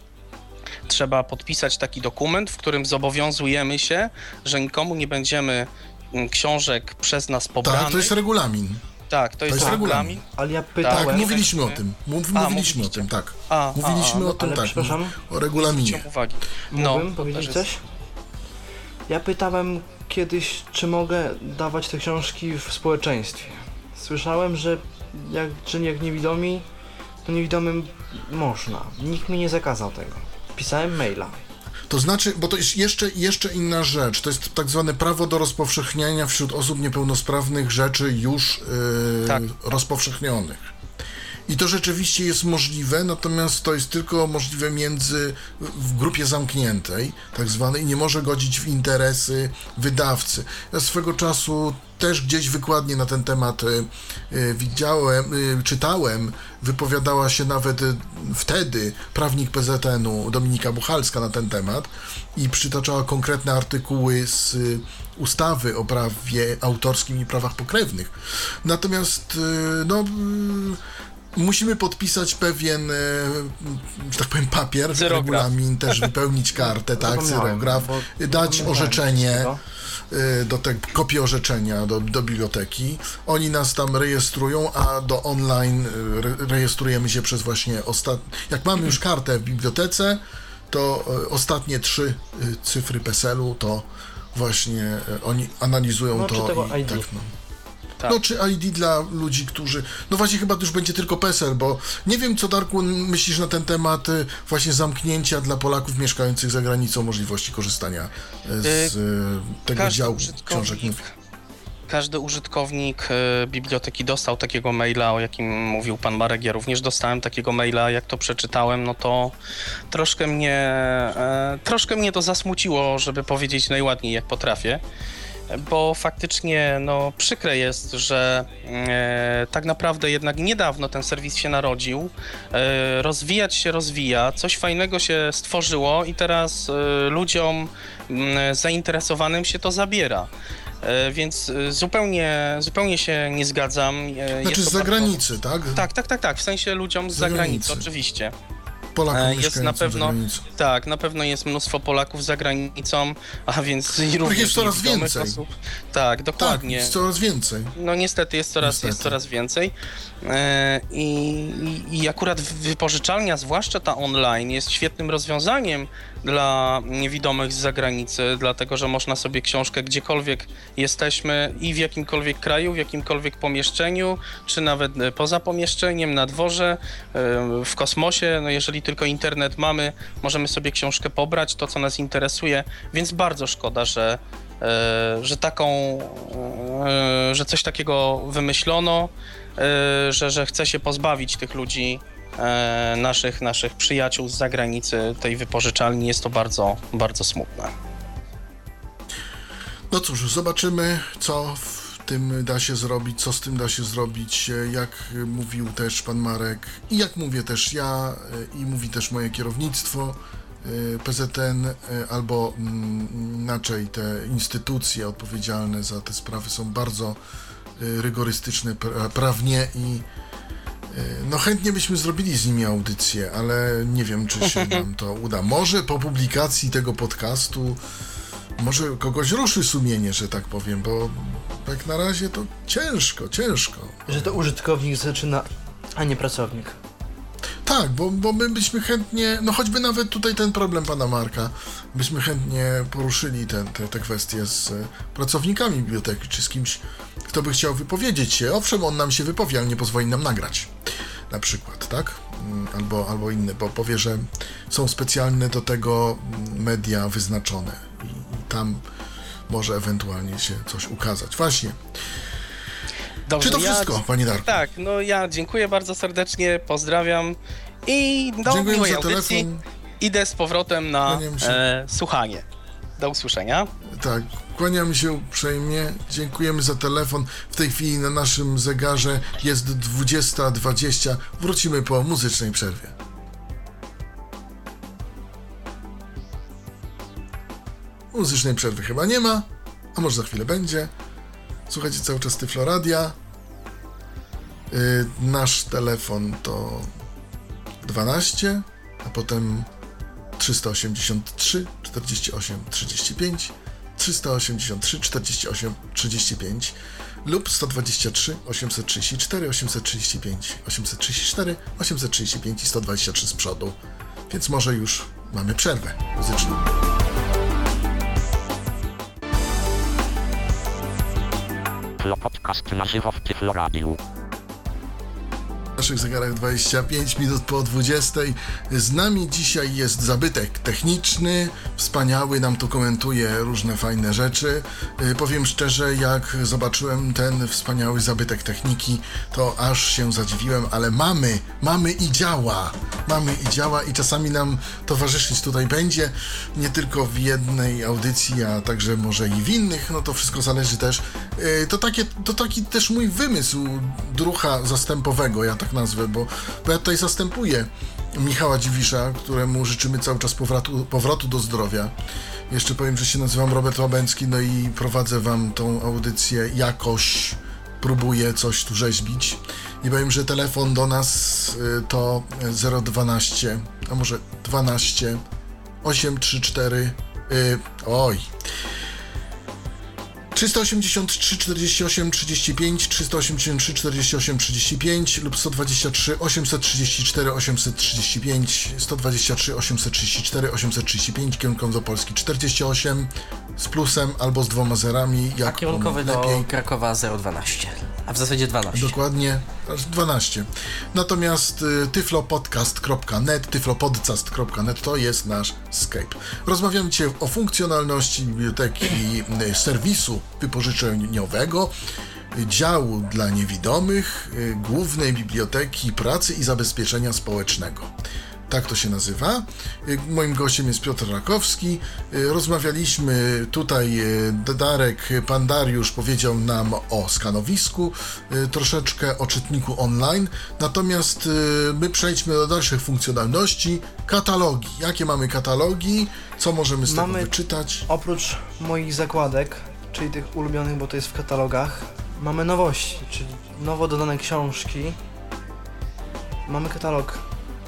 trzeba podpisać taki dokument, w którym zobowiązujemy się, że nikomu nie będziemy książek przez nas pobranych. Tak, to jest regulamin. Tak, to jest, to jest regulamin. regulamin. Ale ja pytałem... Tak, mówiliśmy o tym. Mów, a, mówiliśmy o tym, tak. A, mówiliśmy a, no, o tym, tak. Przepraszam, o regulaminie. Uwagi. Mógłbym no, powiedzieć jest... coś? Ja pytałem kiedyś, czy mogę dawać te książki w społeczeństwie. Słyszałem, że jak, czy jak niewidomi, to niewidomym można. Nikt mi nie zakazał tego. Pisałem maila. To znaczy, bo to jest jeszcze, jeszcze inna rzecz, to jest tak zwane prawo do rozpowszechniania wśród osób niepełnosprawnych rzeczy już yy, tak. rozpowszechnionych. I to rzeczywiście jest możliwe, natomiast to jest tylko możliwe między w grupie zamkniętej, tak zwanej, i nie może godzić w interesy wydawcy. Ja swego czasu też gdzieś wykładnie na ten temat y, widziałem, y, czytałem, wypowiadała się nawet y, wtedy prawnik P Z N u Dominika Buchalska na ten temat i przytaczała konkretne artykuły z y, ustawy o prawie autorskim i prawach pokrewnych. Natomiast y, no... Y, musimy podpisać pewien, że tak powiem, papier, zyrograf. Regulamin, też wypełnić kartę, tak, cyrograf, dać orzeczenie, do te, kopię orzeczenia do, do biblioteki. Oni nas tam rejestrują, a do online rejestrujemy się przez właśnie ostatnie... Jak mamy już kartę w bibliotece, to ostatnie trzy cyfry P S E L u, to właśnie oni analizują no, to i I D. Tak, no. Tak. No czy I D dla ludzi, którzy... No właśnie chyba to już będzie tylko PESEL, bo nie wiem, co Darku myślisz na ten temat właśnie zamknięcia dla Polaków mieszkających za granicą możliwości korzystania z yy, tego każdy działu książek. Każdy użytkownik y, biblioteki dostał takiego maila, o jakim mówił pan Marek. Ja również dostałem takiego maila. Jak to przeczytałem, no to troszkę mnie, y, troszkę mnie to zasmuciło, żeby powiedzieć najładniej jak potrafię. Bo faktycznie no, przykre jest, że e, tak naprawdę jednak niedawno ten serwis się narodził, e, rozwijać się rozwija, coś fajnego się stworzyło i teraz e, ludziom m, zainteresowanym się to zabiera. E, więc zupełnie, zupełnie się nie zgadzam. E, znaczy z zagranicy, bardzo... tak? Tak, tak, tak, tak, w sensie ludziom z zagranicy, oczywiście. Polaków jest na pewno, tak, na pewno jest mnóstwo Polaków za granicą, a więc i również jest coraz więcej osób. Tak, dokładnie. Tak, jest coraz więcej. No niestety jest coraz, niestety. Jest coraz więcej. E, i, I akurat wypożyczalnia, zwłaszcza ta online, jest świetnym rozwiązaniem dla niewidomych z zagranicy, dlatego że można sobie książkę gdziekolwiek jesteśmy i w jakimkolwiek kraju, w jakimkolwiek pomieszczeniu, czy nawet poza pomieszczeniem, na dworze, w kosmosie, no jeżeli tylko internet mamy, możemy sobie książkę pobrać, to co nas interesuje, więc bardzo szkoda, że, że taką, że coś takiego wymyślono, że, że chce się pozbawić tych ludzi naszych, naszych przyjaciół z zagranicy tej wypożyczalni. Jest to bardzo, bardzo smutne. No cóż, zobaczymy, co w tym da się zrobić, co z tym da się zrobić, jak mówił też pan Marek i jak mówię też ja i mówi też moje kierownictwo P Z N, albo inaczej te instytucje odpowiedzialne za te sprawy są bardzo rygorystyczne prawnie i no chętnie byśmy zrobili z nimi audycję, ale nie wiem, czy się nam to uda. Może po publikacji tego podcastu, może kogoś ruszy sumienie, że tak powiem, bo tak na razie to ciężko, ciężko. Że to użytkownik zaczyna, a nie pracownik. Tak, bo, bo my byśmy chętnie, no choćby nawet tutaj ten problem pana Marka, byśmy chętnie poruszyli te, te, te kwestie z pracownikami biblioteki, czy z kimś, kto by chciał wypowiedzieć się. Owszem, on nam się wypowie, ale nie pozwoli nam nagrać. Na przykład, tak? Albo, albo inne, bo powie, że są specjalne do tego media wyznaczone i tam może ewentualnie się coś ukazać. Właśnie. Dobrze, czy to wszystko, ja, Pani Darku? Tak, no ja dziękuję bardzo serdecznie, pozdrawiam i do dziękuję miłej audycji. Telefon. Idę z powrotem na e, słuchanie. Do usłyszenia. Tak, kłaniam się uprzejmie, dziękujemy za telefon. W tej chwili na naszym zegarze jest dwudziesta dwadzieścia. Wrócimy po muzycznej przerwie. Muzycznej przerwy chyba nie ma, a może za chwilę będzie. Słuchajcie cały czas Tyfloradia. Yy, nasz telefon to dwanaście, a potem trzysta osiemdziesiąt trzy czterdzieści osiem trzydzieści pięć, trzysta osiemdziesiąt trzy czterdzieści osiem trzydzieści pięć lub sto dwadzieścia trzy osiemset trzydzieści cztery osiemset trzydzieści pięć osiemset trzydzieści cztery osiemset trzydzieści pięć i sto dwadzieścia trzy z przodu, więc może już mamy przerwę muzyczną. Tyflopodcast na żywo w Tyfloradiu. W naszych zegarach dwadzieścia pięć minut po dwudziestej. Z nami dzisiaj jest zabytek techniczny, wspaniały, nam tu komentuje różne fajne rzeczy. Powiem szczerze, jak zobaczyłem ten wspaniały zabytek techniki, to aż się zadziwiłem, ale mamy, mamy i działa, mamy i działa i czasami nam towarzyszyć tutaj będzie, nie tylko w jednej audycji, a także może i w innych, no to wszystko zależy też. To, takie, to taki też mój wymysł drucha zastępowego, ja tak nazwę, bo, bo ja tutaj zastępuję Michała Dziwisza, któremu życzymy cały czas powrotu, powrotu do zdrowia. Jeszcze powiem, że się nazywam Robert Łabędzki, no i prowadzę wam tą audycję jakoś, próbuję coś tu rzeźbić. I powiem, że telefon do nas to zero dwanaście, a może dwanaście osiemset trzydzieści cztery, yy, oj... trzysta osiemdziesiąt trzy czterdzieści osiem trzydzieści pięć, trzysta osiemdziesiąt trzy czterdzieści osiem trzydzieści pięć lub sto dwadzieścia trzy osiemset trzydzieści cztery osiemset trzydzieści pięć, sto dwadzieścia trzy osiemset trzydzieści cztery osiemset trzydzieści pięć, kierunkowy do Polski czterdzieści osiem z plusem albo z dwoma zerami, jak a kierunkowy lepiej. Do Krakowa zero dwanaście, a w zasadzie dwanaście. Dokładnie, aż dwanaście. Natomiast y, tyflopodcast kropka net, tyflopodcast kropka net to jest nasz Skype. Rozmawiamy dzisiaj o funkcjonalności biblioteki y, serwisu wypożyczeniowego, działu dla niewidomych, Głównej Biblioteki Pracy i Zabezpieczenia Społecznego. Tak to się nazywa. Moim gościem jest Piotr Rakowski. Rozmawialiśmy tutaj, Darek, Pan Dariusz powiedział nam o skanowisku, troszeczkę o czytniku online. Natomiast my przejdźmy do dalszych funkcjonalności. Katalogi. Jakie mamy katalogi? Co możemy z mamy, tego wyczytać? Oprócz moich zakładek, czyli tych ulubionych, bo to jest w katalogach, mamy nowości, czyli nowo dodane książki. Mamy katalog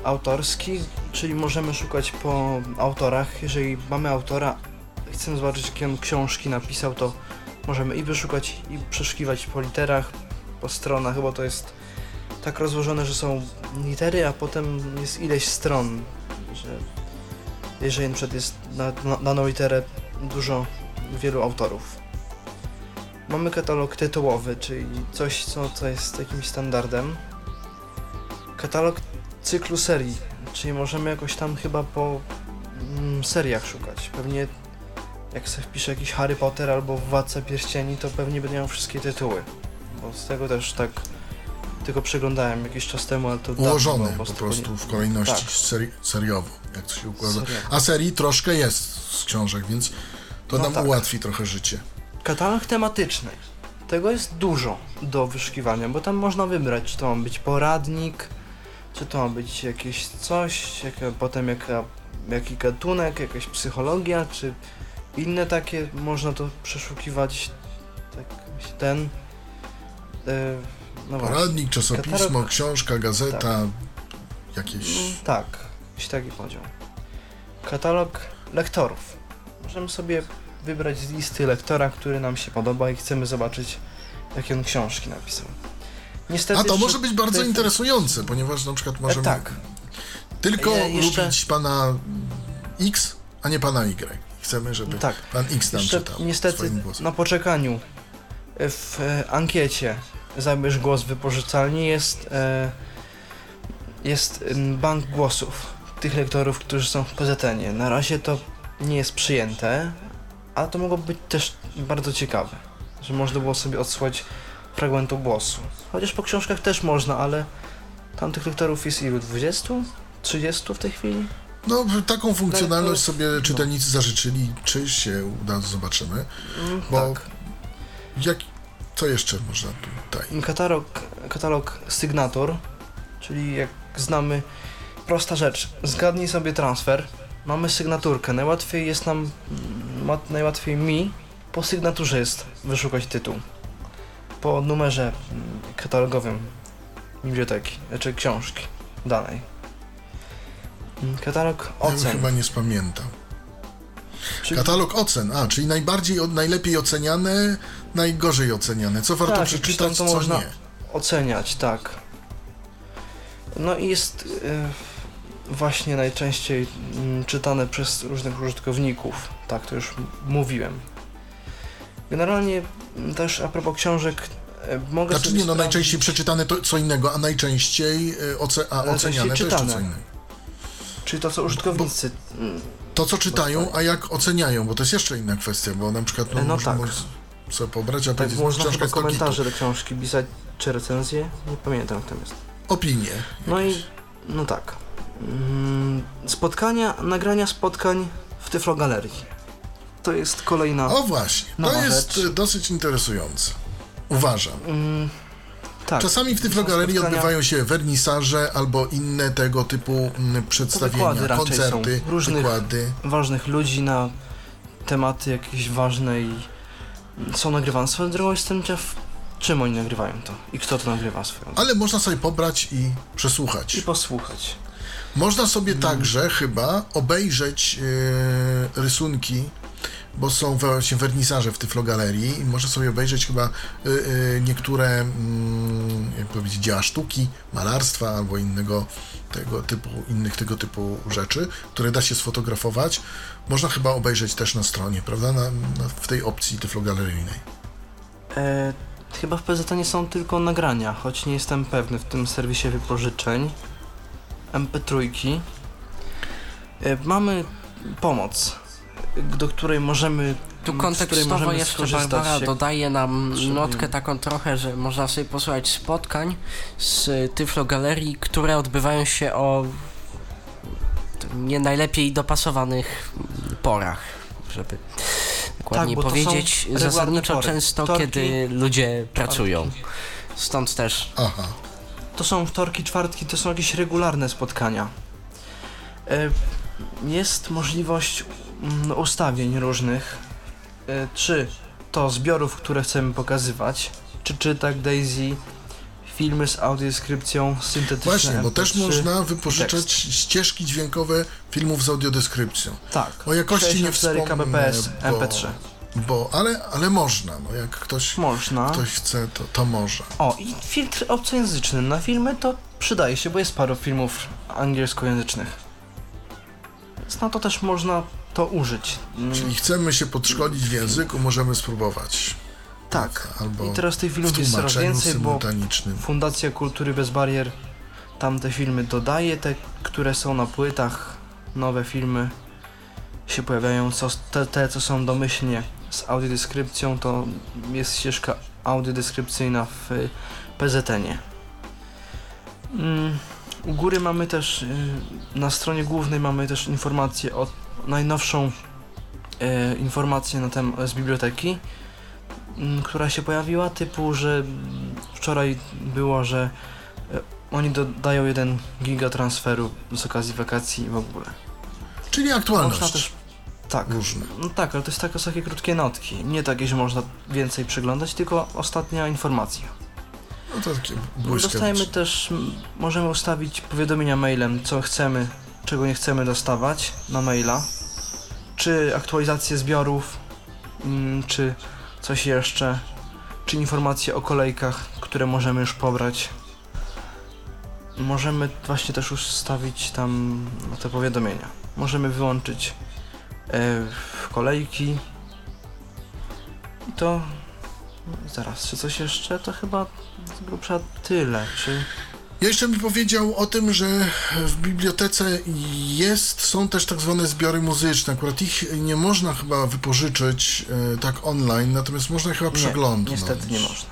autorski, czyli możemy szukać po autorach. Jeżeli mamy autora, chcemy zobaczyć, jakie on książki napisał, to możemy i wyszukać, i przeszukiwać po literach, po stronach, chyba to jest tak rozłożone, że są litery, a potem jest ileś stron, że jeżeli na przykład jest na daną literę dużo, wielu autorów. Mamy katalog tytułowy, czyli coś, co, co jest jakimś standardem. Katalog cyklu serii, czyli możemy jakoś tam chyba po mm, seriach szukać. Pewnie jak se wpiszę jakiś Harry Potter albo Władca Pierścieni, to pewnie będą wszystkie tytuły, bo z tego też tak tylko przeglądałem jakiś czas temu, ale to ułożone po prostu, po prostu w kolejności, tak. seri- seriowo, jak to się układa. Seriowo. A serii troszkę jest z książek, więc to no nam tak ułatwi trochę życie. Katalog tematyczny. Tego jest dużo do wyszukiwania, bo tam można wybrać, czy to ma być poradnik, czy to ma być jakieś coś, jaka, potem jaka, jaki gatunek, jakaś psychologia, czy inne takie. Można to przeszukiwać, tak ten... Yy, no poradnik, właśnie. Czasopismo, katalog, książka, gazeta, tak. Jakieś... Tak, jakiś taki podział. Katalog lektorów. Możemy sobie wybrać z listy lektora, który nam się podoba i chcemy zobaczyć, jakie on książki napisał. Niestety, a to może być bardzo interesujące, ponieważ na przykład możemy tak tylko ja jeszcze... lubić pana X, a nie pana Y. Chcemy, żeby tak pan X nam jeszcze czytał. Niestety na poczekaniu w ankiecie Zabierz Głos w Wypożyczalni jest, jest bank głosów tych lektorów, którzy są w P Z N-ie. Na razie to nie jest przyjęte, ale to mogło być też bardzo ciekawe, że można było sobie odsłać fragmentu głosu. Chociaż po książkach też można, ale tamtych lektorów jest ilu? dwadzieścia? trzydzieści w tej chwili? No, taką funkcjonalność sobie czytelnicy zażyczyli, czy się uda, zobaczymy. Bo tak. Jak, co jeszcze można tutaj? Katalog, katalog sygnatur, czyli jak znamy, prosta rzecz, zgadnij sobie transfer, mamy sygnaturkę, najłatwiej jest nam, najłatwiej mi po sygnaturze jest wyszukać tytuł, po numerze katalogowym biblioteki, czy książki danej. Katalog ocen. Ja chyba nie spamiętam. Czyli... Katalog ocen, a, czyli najbardziej, najlepiej oceniane, najgorzej oceniane. Co warto tak, przeczytać, co można nie. Oceniać, tak. No i jest yy, właśnie najczęściej yy, czytane przez różnych użytkowników. Tak, to już mówiłem. Generalnie też a propos książek yy, mogę znaczy, sobie nie, no sprawdzić... najczęściej przeczytane to co innego, a najczęściej yy, oce- a oceniane to jeszcze co innego. Czyli to, co użytkownicy... Bo to, co czytają, a jak oceniają, bo to jest jeszcze inna kwestia, bo na przykład no, no można tak. sobie pobrać, a tak, powiedzieć, można książka jest komentarze do książki pisać, czy recenzje, nie pamiętam jak tam jest. Opinie. No jakieś. I, no tak. Spotkania, nagrania spotkań w Tyflogalerii. To jest kolejna... O właśnie, to jest rzecz. Dosyć interesujące. Uważam. Mm. Tak. Czasami w Tyflogalerii spotkania... odbywają się wernisaże albo inne tego typu przedstawienia, wykłady koncerty, są. Różnych wykłady. Ważnych ludzi na tematy jakieś ważne i są nagrywane swoją drogą, jestem ciekaw, czym oni nagrywają to i kto to nagrywa swoją drogą. Ale można sobie pobrać i przesłuchać. I posłuchać. Można sobie hmm. także chyba obejrzeć yy, rysunki, bo są właśnie wernisaże w Tyflogalerii i można sobie obejrzeć chyba y, y, niektóre y, jak powiedzieć, dzieła sztuki, malarstwa albo innego tego typu, innych tego typu rzeczy, które da się sfotografować. Można chyba obejrzeć też na stronie, prawda, na, na, w tej opcji tyflogaleryjnej. E, chyba w P Z N są tylko nagrania, choć nie jestem pewny w tym serwisie wypożyczeń. em pe trzy. E, mamy pomoc, do której możemy tu kontekstowo jeszcze Barbara się... dodaje nam notkę taką trochę, że można sobie posłuchać spotkań z Tyflogalerii, które odbywają się o nie najlepiej dopasowanych porach, żeby dokładnie tak, powiedzieć, zasadniczo pory. Często wtorki, kiedy ludzie pracują, wtorki. Stąd też Aha. to są wtorki, czwartki, to są jakieś regularne spotkania. Jest możliwość ustawień różnych, czy to zbiorów, które chcemy pokazywać, czy czytak Daisy, filmy z audiodeskrypcją syntetyczną. Właśnie, bo też można wypożyczać tekst. Ścieżki dźwiękowe filmów z audiodeskrypcją. Tak. O jakości nie wspomnę, kbps, bo, em pe trzy. Bo, ale, ale można, bo jak ktoś, można. ktoś chce, to, to może. O, i filtr obcojęzyczny na filmy to przydaje się, bo jest paru filmów angielskojęzycznych. No to też można to użyć. Czyli chcemy się podszkolić w języku, możemy spróbować. Tak. Albo i teraz tych filmów jest coraz więcej, bo Fundacja Kultury Bez Barier tam te filmy dodaje, te, które są na płytach, nowe filmy się pojawiają, co, te, te, co są domyślnie z audiodeskrypcją, to jest ścieżka audiodeskrypcyjna w P Z N-ie. Mm. U góry mamy też, na stronie głównej mamy też informację o najnowszą e, informację na tem- z biblioteki, m, która się pojawiła, typu, że wczoraj było, że e, oni dodają jeden giga transferu z okazji wakacji i w ogóle. Czyli aktualność. Można też, tak, no tak, ale to jest tak, takie krótkie notki, nie takie, że można więcej przeglądać, tylko ostatnia informacja. No to takie dostajemy też, możemy ustawić powiadomienia mailem, co chcemy, czego nie chcemy dostawać na maila, czy aktualizację zbiorów, czy coś jeszcze, czy informacje o kolejkach, które możemy już pobrać. Możemy właśnie też ustawić tam te powiadomienia. Możemy wyłączyć yy, kolejki i to... Zaraz, czy coś jeszcze? To chyba z grubsza tyle, czy... Ja jeszcze mi powiedział o tym, że w bibliotece jest, są też tak zwane zbiory muzyczne. Akurat ich nie można chyba wypożyczyć e, tak online, natomiast można chyba przeglądnąć. Nie, niestety nie można.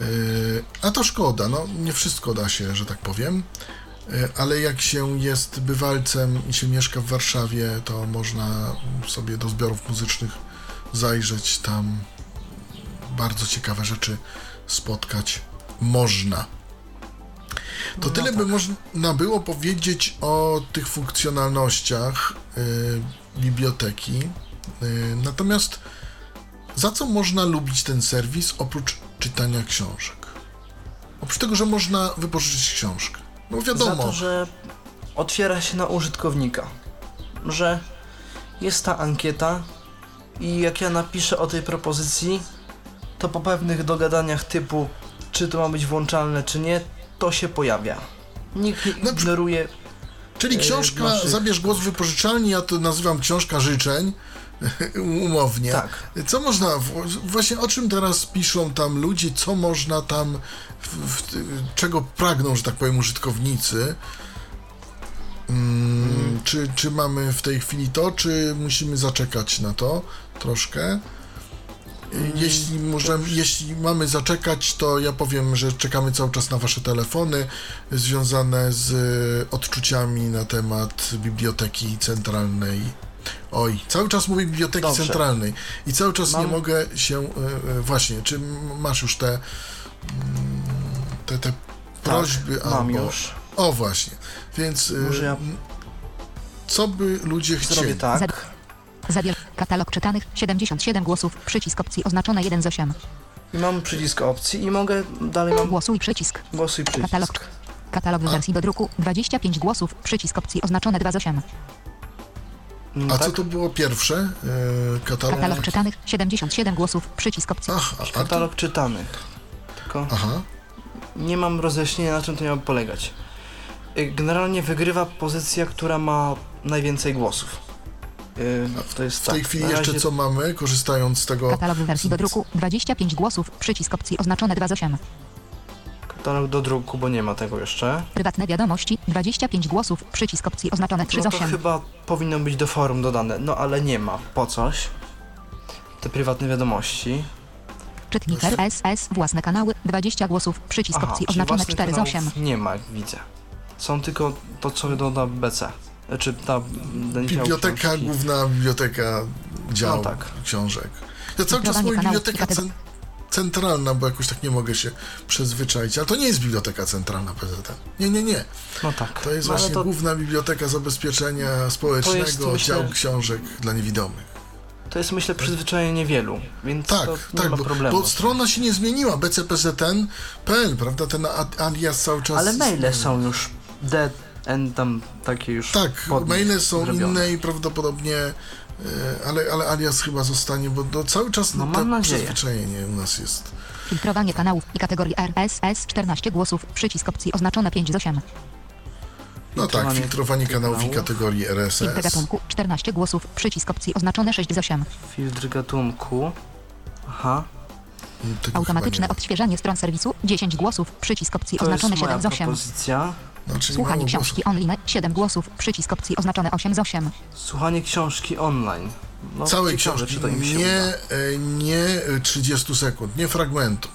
E, a to szkoda, no nie wszystko da się, że tak powiem. Ale jak się jest bywalcem i się mieszka w Warszawie, to można sobie do zbiorów muzycznych zajrzeć, tam bardzo ciekawe rzeczy spotkać można. To no tyle tak. by można było powiedzieć o tych funkcjonalnościach y, biblioteki. Y, natomiast za co można lubić ten serwis oprócz czytania książek? Oprócz tego, że można wypożyczyć książkę. No wiadomo. Za to, że otwiera się na użytkownika, że jest ta ankieta i jak ja napiszę o tej propozycji, to po pewnych dogadaniach typu czy to ma być włączalne, czy nie, to się pojawia. Nikt nie ignoruje... Czyli książka, naszych... zabierz głos w wypożyczalni, ja to nazywam książka życzeń, umownie. Tak. Co można, właśnie o czym teraz piszą tam ludzie, co można tam, w, w, czego pragną, że tak powiem, użytkownicy? Hmm, hmm. Czy, czy mamy w tej chwili to, czy musimy zaczekać na to troszkę? Jeśli możemy, jeśli mamy zaczekać, to ja powiem, że czekamy cały czas na wasze telefony związane z odczuciami na temat Biblioteki Centralnej. Oj, cały czas mówię Biblioteki Dobrze. Centralnej i cały czas Mam... nie mogę się... Właśnie, czy masz już te te, te prośby? Tak, albo... mam już. O, właśnie. Więc Może ja... co by ludzie chcieli? Zrobię tak. Zawier katalog czytanych siedemdziesiąt siedem głosów, przycisk opcji oznaczone jeden z ośmiu. I mam przycisk opcji i mogę dalej mam... Głosuj przycisk. Głosuj przycisk. Katalog, katalog w wersji do druku dwadzieścia pięć głosów, przycisk opcji oznaczone dwa z ośmiu. No, a tak? co to było pierwsze? Yy, katalog... katalog czytanych siedemdziesiąt siedem głosów, przycisk opcji. Aha, katalog to... czytanych. Tylko Aha. nie mam rozjaśnienia, na czym to miało polegać. Generalnie wygrywa pozycja, która ma najwięcej głosów. W tej tak, chwili jeszcze razie... co mamy, korzystając z tego... Katalog w wersji do druku, dwadzieścia pięć głosów, przycisk opcji oznaczone dwa z ośmiu. Katalog do druku, bo nie ma tego jeszcze. Prywatne wiadomości, dwadzieścia pięć głosów, przycisk opcji oznaczone trzy z ośmiu. No to chyba powinno być do forum dodane, no ale nie ma, po coś. Te prywatne wiadomości. Czytnik R S S, własne kanały, dwadzieścia głosów, przycisk Aha, opcji oznaczone cztery z ośmiu. Nie ma, jak widzę. Są tylko to, co doda B C. Czy ta biblioteka, książki. Główna biblioteka dział no, tak. książek. Ja cały czas mówię biblioteka cen, centralna, bo jakoś tak nie mogę się przyzwyczaić. Ale to nie jest biblioteka centralna P Z N. Nie, nie, nie. No tak. To jest no, właśnie to... główna biblioteka zabezpieczenia społecznego, jest, myślę, dział książek dla niewidomych. To jest, myślę, przyzwyczajenie wielu, więc tak, to nie tak, ma bo, problemu. Bo strona się nie zmieniła, b c p z n kropka p l, prawda? Ten alias cały czas... Ale maile zmienił. Są już D... N tam takie już. Tak, maile są zrobione. Inne i prawdopodobnie, ale, ale alias chyba zostanie, bo do, cały czas no, to przyzwyczajenie u nas jest. Filtrowanie kanałów i kategorii R S S czternaście głosów, przycisk opcji oznaczone pięć z ośmiu. No filtrowanie, tak, filtrowanie kanałów, kanałów i kategorii R S S. Filtr gatunku czternaście głosów, przycisk opcji oznaczone sześć z ośmiu. Filtr gatunku. Aha. Tego automatyczne odświeżanie stron serwisu dziesięć głosów, przycisk opcji to oznaczone jest siedem z ośmiu. Propozycja. Znaczy Słuchanie książki głosów. Online siedem głosów, przycisk opcji oznaczone osiem z ośmiu. Słuchanie książki online. No, całej książki, to im się nie, nie trzydziestu sekund, nie fragmentu,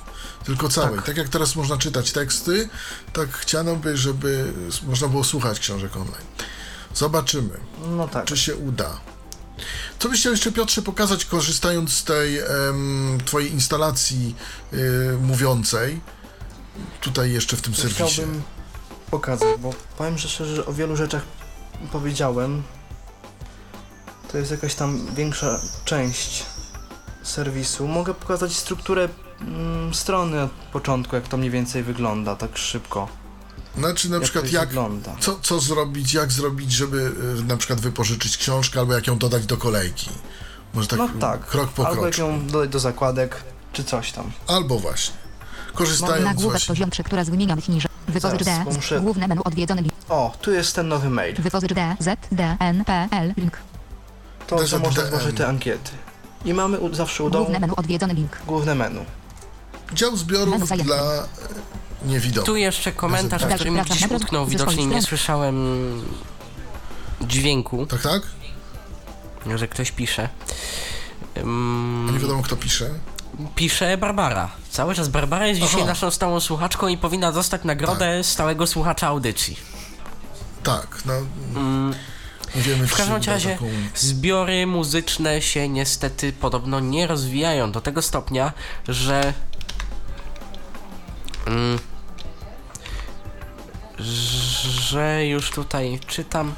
tylko całej. Tak. Tak jak teraz można czytać teksty, tak chciano by, żeby można było słuchać książek online. Zobaczymy, no tak. czy się uda. Co byś chciał jeszcze, Piotrze, pokazać, korzystając z tej em, twojej instalacji y, mówiącej, tutaj jeszcze w tym serwisie? Chciałbym pokazać, bo powiem że szczerze, że o wielu rzeczach powiedziałem. To jest jakaś tam większa część serwisu. Mogę pokazać strukturę mm, strony od początku, jak to mniej więcej wygląda, tak szybko. Znaczy na jak przykład jak, co, co zrobić, jak zrobić, żeby na przykład wypożyczyć książkę, albo jak ją dodać do kolejki. Może tak, no tak. krok po kroku. Albo jak ją dodać do zakładek, czy coś tam. Albo właśnie. Korzystając na główek poziom trzy, która z wymienionych niżej. Wypożycz D, muszę... główne menu odwiedzone. O, tu jest ten nowy mail. Wypożycz D, Z, D, N, P, L, link. To, co można złożyć te ankiety. I mamy u, zawsze u dołu... Główne menu, odwiedzony link. Główne menu. Dział zbiorów menu dla... niewidomy. Tu jeszcze komentarz, tak, który mi gdzieś utknął, widocznie nie słyszałem dźwięku. Tak, tak? Że ktoś pisze. Um, nie wiadomo, kto pisze. Pisze Barbara. Cały czas Barbara jest Aha. dzisiaj naszą stałą słuchaczką i powinna dostać nagrodę tak. stałego słuchacza audycji. Tak, no... Mm. Wiemy, w każdym razie taką... zbiory muzyczne się niestety podobno nie rozwijają do tego stopnia, że mm, że już tutaj czytam.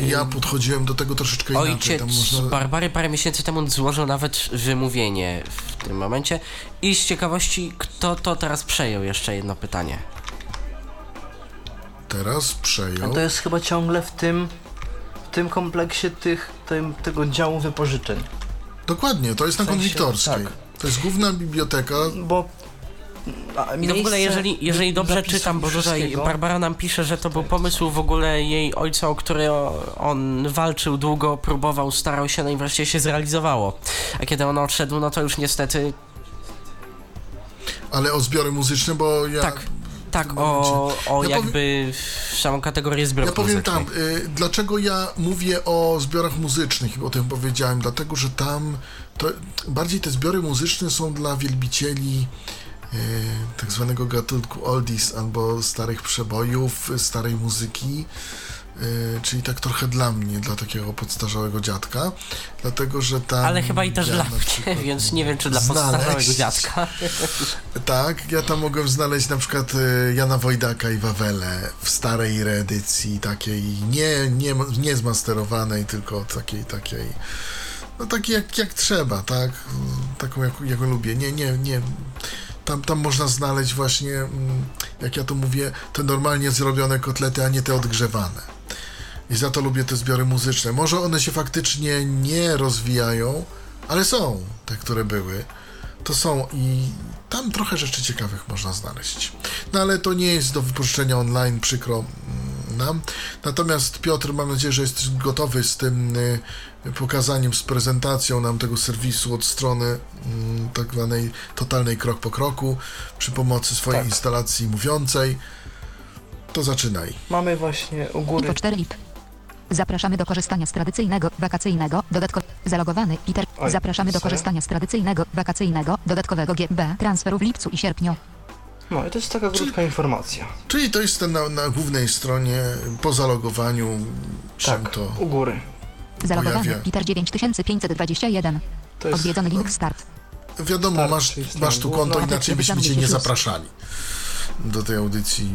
Ja podchodziłem do tego troszeczkę inaczej. Ojciec tam można... Barbary parę miesięcy temu złożył nawet wymówienie w tym momencie. I z ciekawości, kto to teraz przejął? Jeszcze jedno pytanie. Teraz przejął. A to jest chyba ciągle w tym, w tym kompleksie tych, tym, tego działu wypożyczeń. Dokładnie, to jest w sensie, na Konwiktorskiej. Tak. To jest główna biblioteka. Bo I w ogóle, jeżeli, jeżeli dobrze czytam, bo tutaj Barbara nam pisze, że to był pomysł w ogóle jej ojca, o który on walczył długo, próbował, starał się, no i wreszcie się zrealizowało. A kiedy on odszedł, no to już niestety... Ale o zbiory muzyczne, bo ja... Tak. Tak, o, o ja jakby powiem, samą kategorię zbiorów Ja powiem muzycznych. Tam, y, dlaczego ja mówię o zbiorach muzycznych, o tym powiedziałem, dlatego, że tam to, bardziej te zbiory muzyczne są dla wielbicieli y, tak zwanego gatunku oldies, albo starych przebojów, starej muzyki, y, czyli tak trochę dla mnie, dla takiego podstarzałego dziadka, dlatego, że tam... Ale chyba i też ja dla mnie, więc nie wiem, czy dla podstarzałego dziadka. Tak, ja tam mogłem znaleźć na przykład Jana Wojdaka i Wawelę w starej reedycji, takiej nie, nie, nie zmasterowanej, tylko takiej, takiej, no takiej jak, jak trzeba, tak? Taką, jak, jaką lubię. Nie, nie, nie. Tam, tam można znaleźć właśnie, jak ja to mówię, te normalnie zrobione kotlety, a nie te odgrzewane. I za to lubię te zbiory muzyczne. Może one się faktycznie nie rozwijają, ale są te, które były. To są i tam trochę rzeczy ciekawych można znaleźć. No ale to nie jest do wypożyczenia online, przykro nam. Natomiast Piotr, mam nadzieję, że jest gotowy z tym y, pokazaniem, z prezentacją nam tego serwisu od strony y, tak zwanej totalnej krok po kroku przy pomocy swojej tak. instalacji mówiącej. To zaczynaj. Mamy właśnie u góry... I po cztery lip. Zapraszamy do korzystania z tradycyjnego, wakacyjnego, dodatkowego... Zalogowany, Peter. Oj, zapraszamy do korzystania z tradycyjnego, wakacyjnego, dodatkowego G B transferu w lipcu i sierpniu. No i to jest taka krótka czyli, informacja. Czyli to jest ten na, na głównej stronie, po zalogowaniu, tak, to u góry. Zalogowany, Peter dziewięć tysięcy pięćset dwadzieścia jeden. Odwiedzony link start. Wiadomo, start, masz, masz tu konto, no, inaczej byśmy cię nie zapraszali do tej audycji.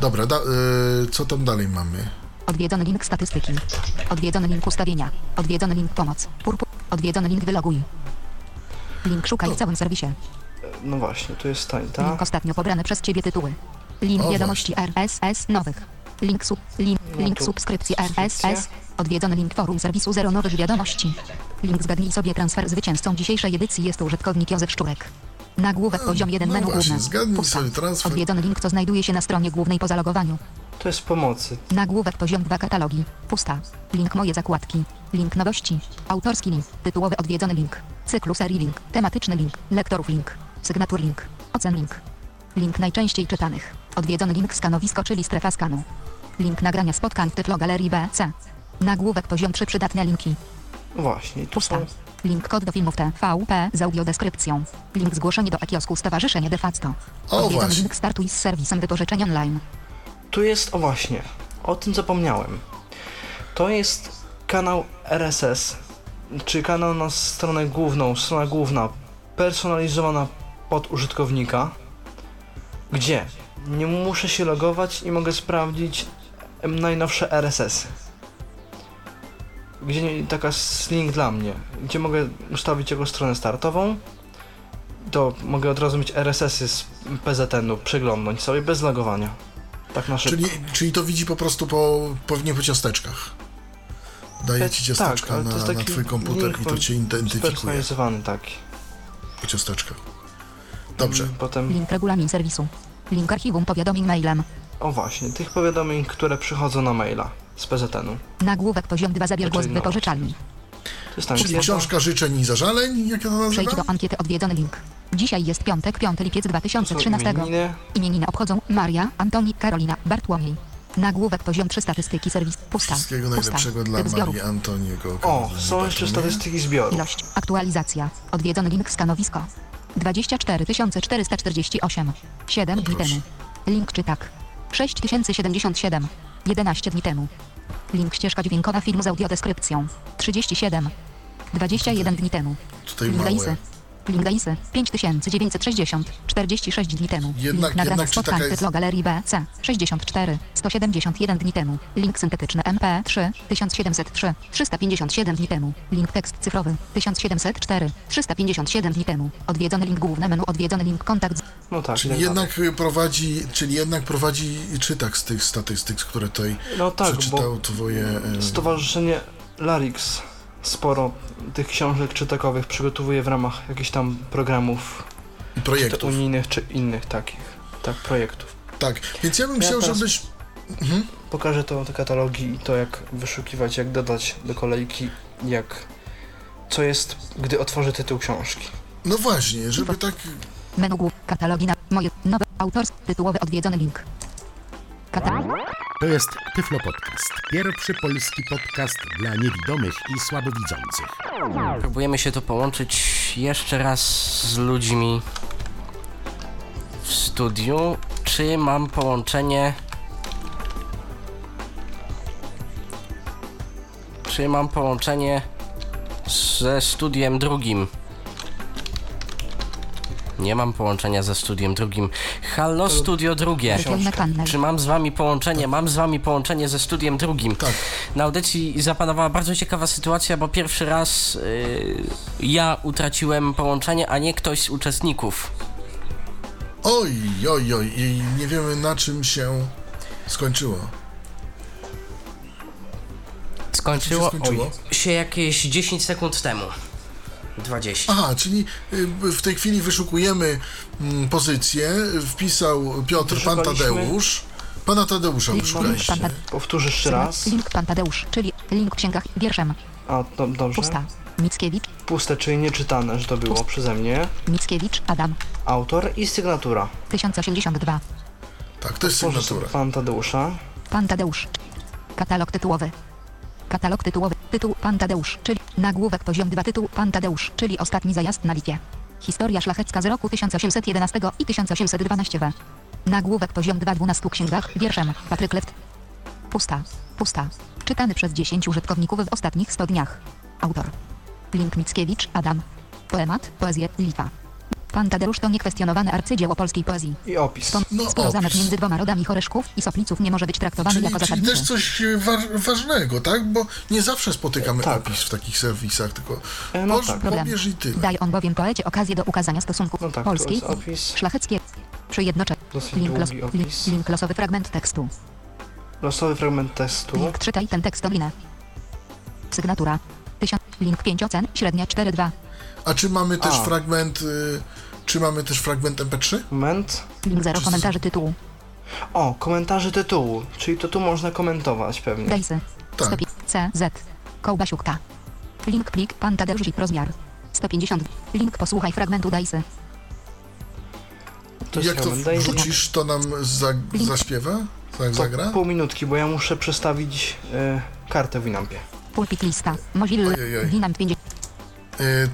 Dobra, da, y, co tam dalej mamy? Odwiedzony link statystyki. Odwiedzony link ustawienia. Odwiedzony link pomoc. Purpur. Odwiedzony link wyloguj. Link szukaj w całym serwisie. No właśnie, tu jest ta, ta. Link ostatnio pobrane przez ciebie tytuły. Link o, wiadomości R S S nowych. Link, su, link, no, link subskrypcji R S S. Odwiedzony link forum serwisu zero nowych wiadomości. Link zgadnij sobie transfer. Zwycięzcą dzisiejszej edycji jest użytkownik Józef Szczurek. Nagłówek no, poziom jeden no menu główny. Zgadnij pusta. Sobie transfer. Odwiedzony link to znajduje się na stronie głównej po zalogowaniu. To jest pomocy. Nagłówek poziom dwa katalogi. Pusta. Link moje zakładki. Link nowości. Autorski link. Tytułowy odwiedzony link. Cyklu serii link. Tematyczny link. Lektorów link. Sygnatur link. Ocen link. Link najczęściej czytanych. Odwiedzony link skanowisko, czyli strefa skanu. Link nagrania spotkań w Tyflogalerii B C. Nagłówek poziom trzy przydatne linki. Właśnie. Pusta. Link kod do filmów T V P z audiodeskrypcją. Link zgłoszenie do e-kiosku Stowarzyszenie de facto. Odwiedzony właśnie. Link startuj z serwisem wypożyczeń online. Tu jest, o właśnie, o tym zapomniałem. To jest kanał R S S, czy kanał na stronę główną, strona główna, personalizowana pod użytkownika, gdzie nie muszę się logować i mogę sprawdzić najnowsze R S S. Gdzie nie, taka link dla mnie, gdzie mogę ustawić jego stronę startową, to mogę od razu mieć R S S-y z P Z N-u, przeglądnąć sobie bez logowania. Tak na szybko. Czyli, czyli to widzi po prostu po, pewnie po ciasteczkach. Daje ci ciasteczka tak, na, na twój komputer i to cię identyfikuje. Spersonalizowany, tak. Po ciasteczkach. Dobrze. Potem... Link regulamin serwisu. Link archiwum powiadomień mailem. O właśnie, tych powiadomień, które przychodzą na maila z P Z N-u. Nagłówek poziom dwa zabier głos w wypożyczalni. Zostałem Czyli książka książka życzeń i zażaleń, jak ja to nazywam? Przejdź do ankiety odwiedzony link. Dzisiaj jest piątek, piąty lipiec dwa tysiące trzynastego. Imieniny. Imieniny obchodzą Maria, Antoni, Karolina, Bartłomiej. Nagłówek poziom trzy statystyki serwis pusta. Wszystkiego najlepszego pusta. Dla Marii Antoniego. O, są jeszcze statystyki zbioru. Ilość, aktualizacja, odwiedzony link stanowisko. dwadzieścia cztery tysiące czterysta czterdzieści osiem. siedem dni temu. Link czytak. sześć tysięcy siedemdziesiąt siedem. jedenaście dni temu. Link ścieżka dźwiękowa filmu z audiodeskrypcją. trzydzieści siedem. dwadzieścia jeden dni temu. Link Daisy. Link Daisy. pięć tysięcy dziewięćset sześćdziesiąt. czterdzieści sześć dni temu. Jednak, link nagrane spotkań jest... Tyflogalerii B C. sześćdziesiąt cztery. sto siedemdziesiąt jeden dni temu. Link syntetyczny M P trzy. tysiąc siedemset trzy. trzysta pięćdziesiąt siedem dni temu. Link tekst cyfrowy. tysiąc siedemset cztery. trzysta pięćdziesiąt siedem dni temu. Odwiedzony link główne menu. Odwiedzony link kontakt. Z... No tak. Czyli jednak tak. prowadzi, czyli jednak prowadzi czytak z tych statystyk, które tutaj no tak, przeczytał twoje... Stowarzyszenie Larix sporo tych książek czytakowych przygotowuje w ramach jakichś tam programów i projektów. Czy to unijnych, czy innych takich. Tak, projektów. Tak, więc ja bym ja chciał, żebyś... Mhm. Pokażę to te katalogi i to, jak wyszukiwać, jak dodać do kolejki, jak... Co jest, gdy otworzę tytuł książki. No właśnie, żeby tak... Menu głów, katalogi na moje nowe autorskie tytułowe odwiedzony link. Katalog... To jest Tyflopodcast, pierwszy polski podcast dla niewidomych i słabowidzących. Próbujemy się tu połączyć jeszcze raz z ludźmi w studiu. Czy mam połączenie? Czy mam połączenie ze studiem drugim? Nie mam połączenia ze studiem drugim. Halo, studio drugie. Czy mam z wami połączenie? Tak. Mam z wami połączenie ze studiem drugim. Tak. Na audycji zapanowała bardzo ciekawa sytuacja, bo pierwszy raz yy, ja utraciłem połączenie, a nie ktoś z uczestników. Oj, oj, oj. I nie wiemy, na czym się skończyło. Skończyło, się, skończyło? Oj, się jakieś dziesięć sekund temu. dwadzieścia. Aha, czyli w tej chwili wyszukujemy mm, pozycję. Wpisał Piotr Pan Tadeusz. Pana Tadeusza wyszukaliście. Powtórzysz raz. Link Pan Tadeusz, czyli link w księgach wierszem. A, to dobrze. Pusta. Mickiewicz. Puste, czyli nieczytane, że to było Pust. Przeze mnie. Mickiewicz, Adam. Autor i sygnatura. tysiąc osiemdziesiąt dwa. Tak, to jest sygnatura. Pan Tadeusza. Pan Tadeusz. Katalog tytułowy. Katalog tytułowy. Tytuł Pan Tadeusz, czyli nagłówek poziom dwa. Tytuł Pan Tadeusz, czyli ostatni zajazd na Litwie. Historia szlachecka z roku tysiąc osiemset jedenaście i tysiąc osiemset dwanaście. W. Nagłówek poziom dwa. dwunastu księgach wierszem. Patryk Left. Pusta. Pusta. Czytany przez dziesięciu użytkowników w ostatnich stu dniach. Autor. Link Mickiewicz, Adam. Poemat, poezję, Litwa. Pan Tadeusz to niekwestionowane arcydzieło polskiej poezji. I opis. Spon- no, Sprawdzanek między dwoma rodami choreszków i sopliców nie może być traktowany czyli, jako zasadniczy. Czyli też coś wa- ważnego, tak? Bo nie zawsze spotykamy tak. opis w takich serwisach, tylko e, no tak. pobierz i tyle. Daje on bowiem poecie okazję do ukazania stosunków no tak, polskiej i szlacheckiej przy jednoczeniu. Link, los- link, link losowy fragment tekstu. Losowy fragment tekstu. Link czytaj ten tekst oblinę. Sygnatura. Tysiąc. Link pięć ocen, średnia cztery dwa. A czy mamy też A. fragment... Y- Czy mamy też fragment M P trzy? Moment. Link zero komentarzy tytułu. O, komentarze tytułu, czyli to tu można komentować pewnie. Dejsy. Tak. sto pięć C Z. Kołbasiukka. Link plik Pan Tadeusz rozmiar. sto pięćdziesiąt. Link posłuchaj fragmentu Dejsy. To jak to wrzucisz, to nam za, zaśpiewa? Tak zagra? Pół minutki, bo ja muszę przestawić y, kartę w Winampie. Pulpit lista. Mozilla. Winamp pięćdziesiąt.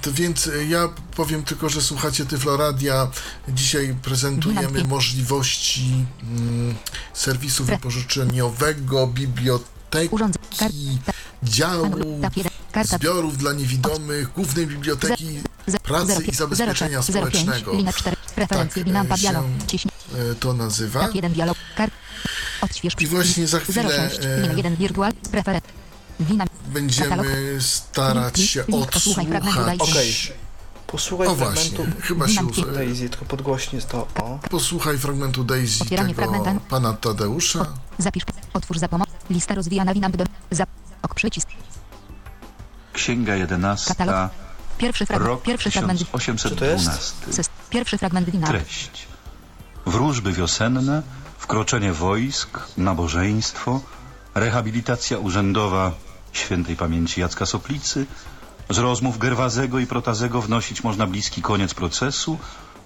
To więc ja powiem tylko, że słuchacie Tyfloradia. Dzisiaj prezentujemy możliwości mm, serwisu wypożyczeniowego, biblioteki, działu, zbiorów dla niewidomych, Głównej Biblioteki Pracy i Zabezpieczenia Społecznego. Tak się to nazywa. I właśnie za chwilę będziemy starać się odsłuchać. Okay. Posłuchaj o fragmentu właśnie, chyba się Daisy, tylko podgłośnie to. O. Posłuchaj fragmentu Daisy tego Pana Tadeusza. Zapisz, otwórz za pomocą. Lista rozwijana winam do. Za... Ok, przycisk. Księga jedenasta. Katalog. Pierwszy fragment. Pierwszy fragment. osiemset dwanaście. Pierwszy fragment wina. Treść. Wróżby wiosenne, wkroczenie wojsk, nabożeństwo, rehabilitacja urzędowa Świętej Pamięci Jacka Soplicy, Z rozmów Gerwazego i Protazego wnosić można bliski koniec procesu.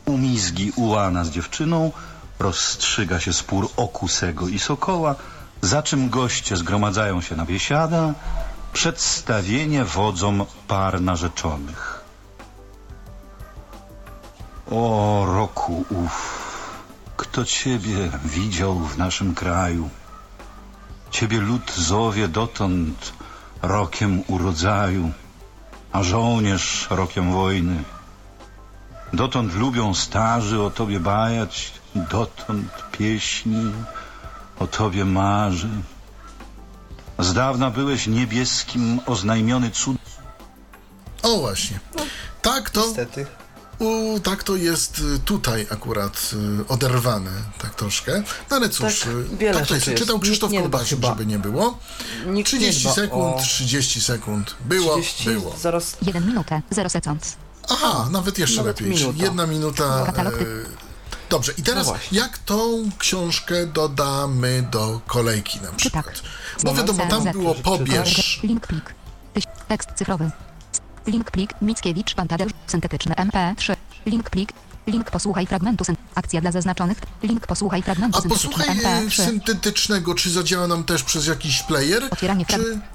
Umizgi ułana z dziewczyną, rozstrzyga się spór okusego i sokoła, za czym goście zgromadzają się na biesiada, przedstawienie wodzom par narzeczonych. O roku ów, kto ciebie widział w naszym kraju? Ciebie lud zowie dotąd rokiem urodzaju, a żołnierz rokiem wojny. Dotąd lubią starzy o tobie bajać, dotąd pieśni o tobie marzy. Z dawna byłeś niebieskim oznajmiony cud... O właśnie, tak to... Niestety. U, tak to jest tutaj akurat y, oderwane tak troszkę, no ale cóż, tak, wiele tak rzeczy jest. Czytał Krzysztof Kołbasiuk, żeby nie było. Nikt trzydzieści sekund, o... trzydzieści sekund, było, trzydzieści, było. Zaraz... jedna minuta, zero sekund. Aha, nawet jeszcze nawet lepiej, minuta. Jedna minuta. Y, dobrze, i teraz no jak tą książkę dodamy do kolejki na przykład? Bo wiadomo, tam było pobierz. Link plik, tekst cyfrowy. Link plik, Mickiewicz, Pan Tadeusz, syntetyczne M P trzy. Link plik, link posłuchaj fragmentu, syn- akcja dla zaznaczonych, link posłuchaj fragmentu. A posłuchaj M P trzy. Syntetycznego, czy zadziała nam też przez jakiś player? Otwieranie czy... fragmentu.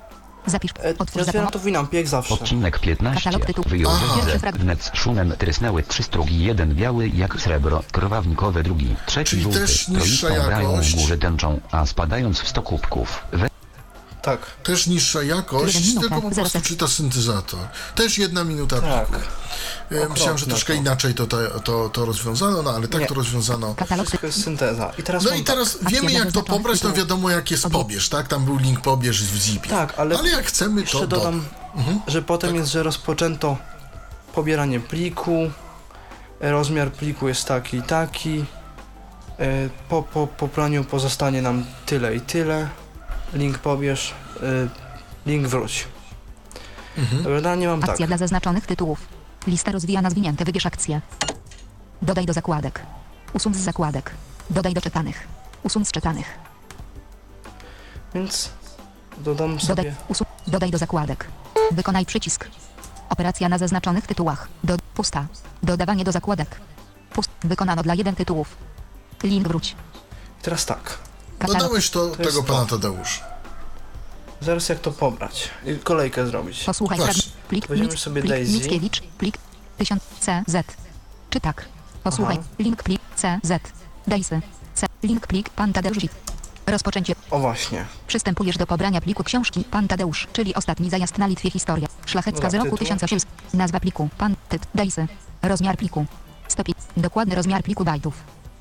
Zapisz, otwórz za pomocą. To wina piek zawsze. Odcinek piętnaście. Katalog tytuł. Wyjątkowy fragment. Szunem trysnęły trzy strugi. Jeden biały jak srebro, krwawnikowe drugi, trzeci żółty. Też niższa jakość. Górze tęczą, a spadając w sto kubków. We... Tak. Też niższa jakość, tylko po prostu czyta syntezator. Też jedna minuta. Tak. Myślałem, że troszkę to. inaczej to, to, to rozwiązano, no ale tak nie. to rozwiązano. Wszystko jest synteza. I teraz no i teraz tak. wiemy, jak to pobrać, no wiadomo, jak jest pobierz, tak? Tam był link pobierz w zipie. Tak, ale, ale jak chcemy, to dodam, mhm. że potem tak. jest, że rozpoczęto pobieranie pliku, rozmiar pliku jest taki i taki, po, po pobraniu pozostanie nam tyle i tyle. Link pobierz, y, link wróć. Mhm. Dobra, nie mam akcja tak. Akcja dla zaznaczonych tytułów. Lista rozwijana, zwinięte, wybierz akcję. Dodaj do zakładek. Usuń z zakładek. Dodaj do czytanych. Usuń z czytanych. Więc dodam sobie... Dodaj, usu- dodaj do zakładek. Wykonaj przycisk. Operacja na zaznaczonych tytułach. Do- pusta. Dodawanie do zakładek. Pust- wykonano dla jeden tytułów. Link wróć. Teraz tak. Dodałeś to, to tego pana Tadeusza. Zaraz jak to pobrać i kolejkę zrobić. Posłuchaj, plik, weźmiemy sobie plik, Daisy. Mickiewicz, plik, tysiąc C Z. Czy tak? Posłuchaj, aha. Link plik, C Z. Daisy, C, link plik, pan Tadeusz. Rozpoczęcie. O właśnie. Przystępujesz do pobrania pliku książki Pan Tadeusz, czyli ostatni zajazd na Litwie, historia szlachecka z roku tysiąc osiemset. Nazwa pliku, pan, tyt, Daisy. Rozmiar pliku. sto pięć. Dokładny rozmiar pliku bajtów.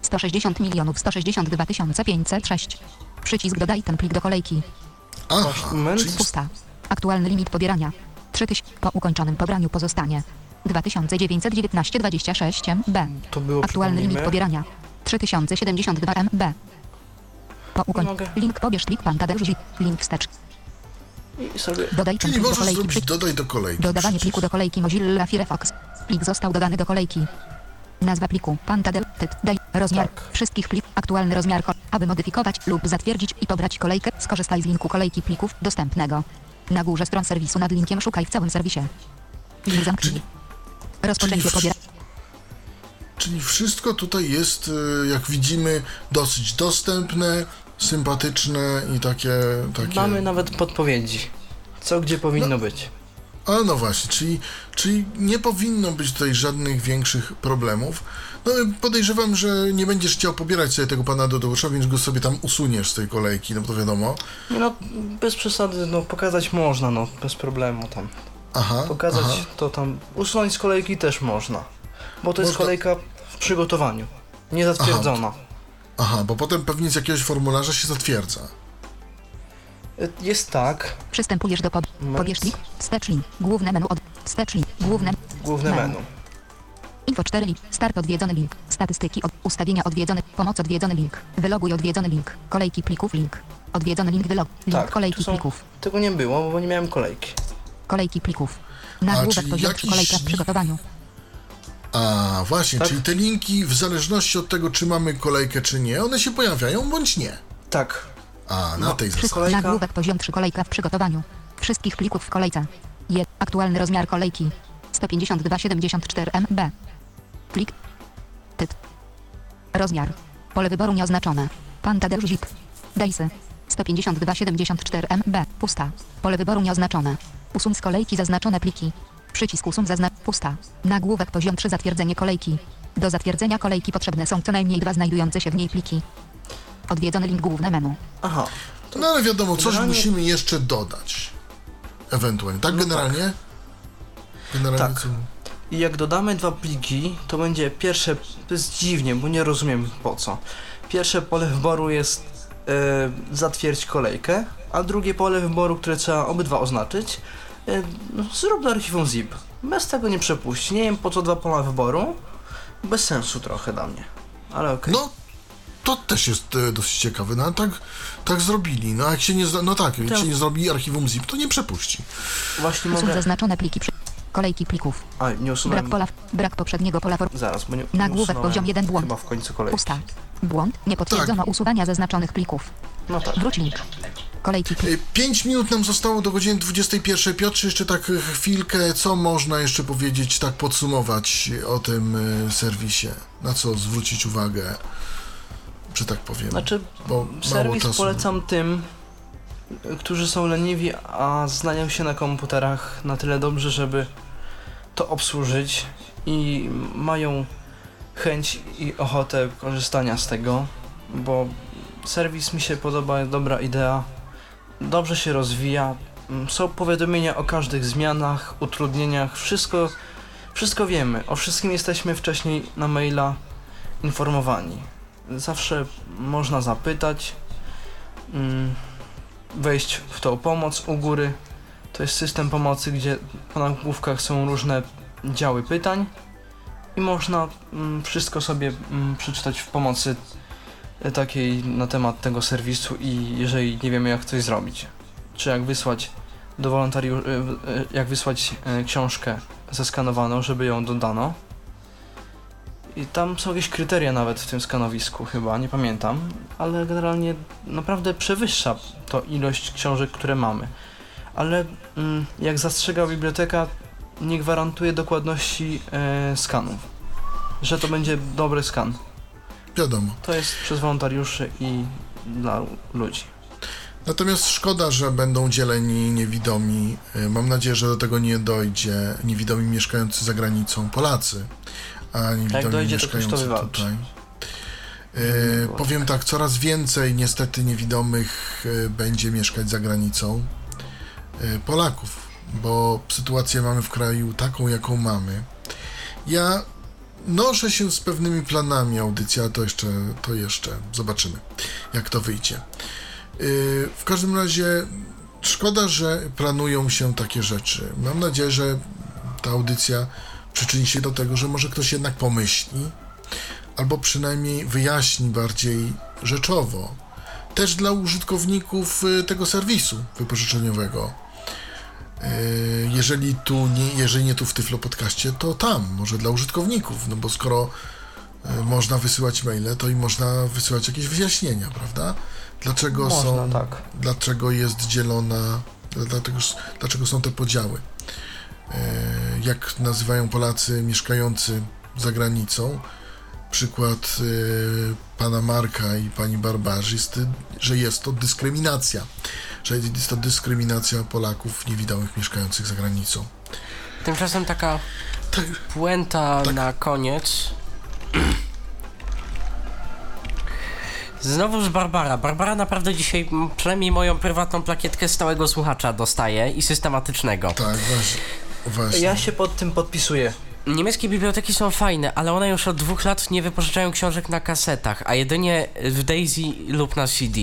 sto sześćdziesiąt milionów sto sześćdziesiąt dwa tysiące pięćset sześć. Przycisk dodaj ten plik do kolejki. Aha, pusta. Aktualny limit pobierania trzy tysiące. Po ukończonym pobraniu pozostanie dwa tysiące dziewięćset dziewiętnaście dwadzieścia sześć M B. Aktualny limit pobierania trzy tysiące siedemdziesiąt dwa M B. Po ukończeniu link pobierz plik pan Tadeusz. Link wstecz. Dodaj ten plik do kolejki. Przy... Dodaj do kolejki. Dodawanie przycisk. Pliku do kolejki Mozilla Firefox. Plik został dodany do kolejki. Nazwa pliku, pan Tadeusz, tyt, daj, rozmiar, tak. wszystkich plik, aktualny rozmiar, aby modyfikować lub zatwierdzić i pobrać kolejkę, skorzystaj z linku kolejki plików dostępnego. Na górze stron serwisu nad linkiem szukaj w całym serwisie. Link zamknij. Rozpoczęcie pobierania. Czyli wszystko tutaj jest, jak widzimy, dosyć dostępne, sympatyczne i takie... takie... Mamy nawet podpowiedzi, co gdzie powinno no. być. A no właśnie, czyli, czyli nie powinno być tutaj żadnych większych problemów. No podejrzewam, że nie będziesz chciał pobierać sobie tego pana Tadeusza, więc go sobie tam usuniesz z tej kolejki, no to wiadomo. No bez przesady, no pokazać można, no bez problemu tam. Aha. Pokazać aha. to tam, usunąć z kolejki też można, bo to jest można... kolejka w przygotowaniu, niezatwierdzona. Aha. Aha, bo potem pewnie z jakiegoś formularza się zatwierdza. Jest tak. Przystępujesz do pob- pobieżnik, wsteczlin, główne menu, od wsteczlin, główne, główne menu. menu. Info cztery link, start odwiedzony link, statystyki, od, ustawienia odwiedzony, pomoc odwiedzony link, wyloguj odwiedzony link, kolejki plików link, odwiedzony link, wylog, link, tak, kolejki są, plików. Tego nie było, bo nie miałem kolejki. Kolejki plików. Nagłówek poziomczy kolejka w przygotowaniu. A właśnie, tak? Czyli te linki w zależności od tego, czy mamy kolejkę, czy nie, one się pojawiają, bądź nie. Tak. A, na no, tej zasadzie. Nagłówek poziom trzy kolejka w przygotowaniu. Wszystkich plików w kolejce. Je. Aktualny rozmiar kolejki. sto pięćdziesiąt dwa siedemdziesiąt cztery metrów. Plik. Typ. Rozmiar. Pole wyboru nieoznaczone. Pan Tadeusz Zip. Dejsy. sto pięćdziesiąt dwa siedemdziesiąt cztery metrów. Pusta. Pole wyboru nieoznaczone. Usuń z kolejki zaznaczone pliki. Przycisk usuń zaznacz. Pusta. Nagłówek poziom trzy. Zatwierdzenie kolejki. Do zatwierdzenia kolejki potrzebne są co najmniej dwa znajdujące się w niej pliki. Odwiedzony link główne menu. Aha. To no ale wiadomo, coś generalnie... musimy jeszcze dodać. Ewentualnie. Tak generalnie? No tak. Generalnie tak. Co... I jak dodamy dwa pliki, to będzie pierwsze... To jest dziwnie, bo nie rozumiem po co. Pierwsze pole wyboru jest yy, zatwierdź kolejkę, a drugie pole wyboru, które trzeba obydwa oznaczyć, yy, no, zrób do archiwum zip. Bez tego nie przepuści. Nie wiem po co dwa pola wyboru. Bez sensu trochę dla mnie, ale okej. Okay. No, to też jest e, dosyć ciekawe, no tak, tak zrobili, no jak się nie, zna, no tak, jak się nie zrobi archiwum zip, to nie przepuści. Właśnie mogę... Są zaznaczone pliki, przy... kolejki plików. A, nie usunąłem. Brak, pola w... Brak poprzedniego pola... W... Zaraz, bo nie, nie Nagłówek poziom jeden błąd. Chyba w końcu kolejki. Pusta. Błąd, nie potwierdzono tak. Usuwania zaznaczonych plików. No tak. Wróć link. Kolejki plików. Pięć minut nam zostało do godziny dwudziestej pierwszej. Piotrze, jeszcze tak chwilkę, co można jeszcze powiedzieć, tak podsumować o tym y, serwisie? Na co zwrócić uwagę? Czy tak powiem? Znaczy, bo serwis polecam tym, którzy są leniwi, a znają się na komputerach na tyle dobrze, żeby to obsłużyć i mają chęć i ochotę korzystania z tego, bo serwis mi się podoba, dobra idea, dobrze się rozwija, są powiadomienia o każdych zmianach, utrudnieniach, wszystko, wszystko wiemy, o wszystkim jesteśmy wcześniej na maila informowani. Zawsze można zapytać, wejść w tą pomoc u góry. To jest system pomocy, gdzie po nagłówkach są różne działy pytań i można wszystko sobie przeczytać w pomocy takiej na temat tego serwisu i jeżeli nie wiemy jak coś zrobić, czy jak wysłać do wolontariusza, jak wysłać książkę zeskanowaną, żeby ją dodano. I tam są jakieś kryteria nawet w tym skanowisku chyba, nie pamiętam, ale generalnie naprawdę przewyższa to ilość książek, które mamy. Ale mm, jak zastrzega biblioteka, nie gwarantuje dokładności e, skanów, że to będzie dobry skan. Wiadomo. To jest przez wolontariuszy i dla ludzi. Natomiast szkoda, że będą dzieleni niewidomi. Mam nadzieję, że do tego nie dojdzie. Niewidomi mieszkający za granicą Polacy. A jak dojdzie, to ktoś to wywalczy. Yy, powiem tak, coraz więcej niestety niewidomych yy, będzie mieszkać za granicą yy, Polaków, bo sytuację mamy w kraju taką, jaką mamy. Ja noszę się z pewnymi planami audycji, ale to jeszcze, to jeszcze zobaczymy, jak to wyjdzie. Yy, w każdym razie szkoda, że planują się takie rzeczy. Mam nadzieję, że ta audycja przyczyni się do tego, że może ktoś jednak pomyśli, albo przynajmniej wyjaśni bardziej rzeczowo, też dla użytkowników tego serwisu wypożyczeniowego. Jeżeli tu nie, jeżeli nie tu w Tyflopodcaście, to tam, może dla użytkowników, no bo skoro można wysyłać maile, to i można wysyłać jakieś wyjaśnienia, prawda? Dlaczego można, są, tak. Dlaczego jest dzielona, dlatego, dlaczego są te podziały? Jak nazywają Polacy mieszkający za granicą. Przykład y, pana Marka i pani Barbarzy, że jest to dyskryminacja. Że jest to dyskryminacja Polaków niewidomych mieszkających za granicą. Tymczasem taka tak, puenta tak. Na koniec. Znowuż Barbara. Barbara naprawdę dzisiaj przynajmniej moją prywatną plakietkę stałego słuchacza dostaje i systematycznego. Tak, właśnie. Właśnie. Ja się pod tym podpisuję. Niemieckie biblioteki są fajne, ale one już od dwóch lat nie wypożyczają książek na kasetach, a jedynie w Daisy lub na C D.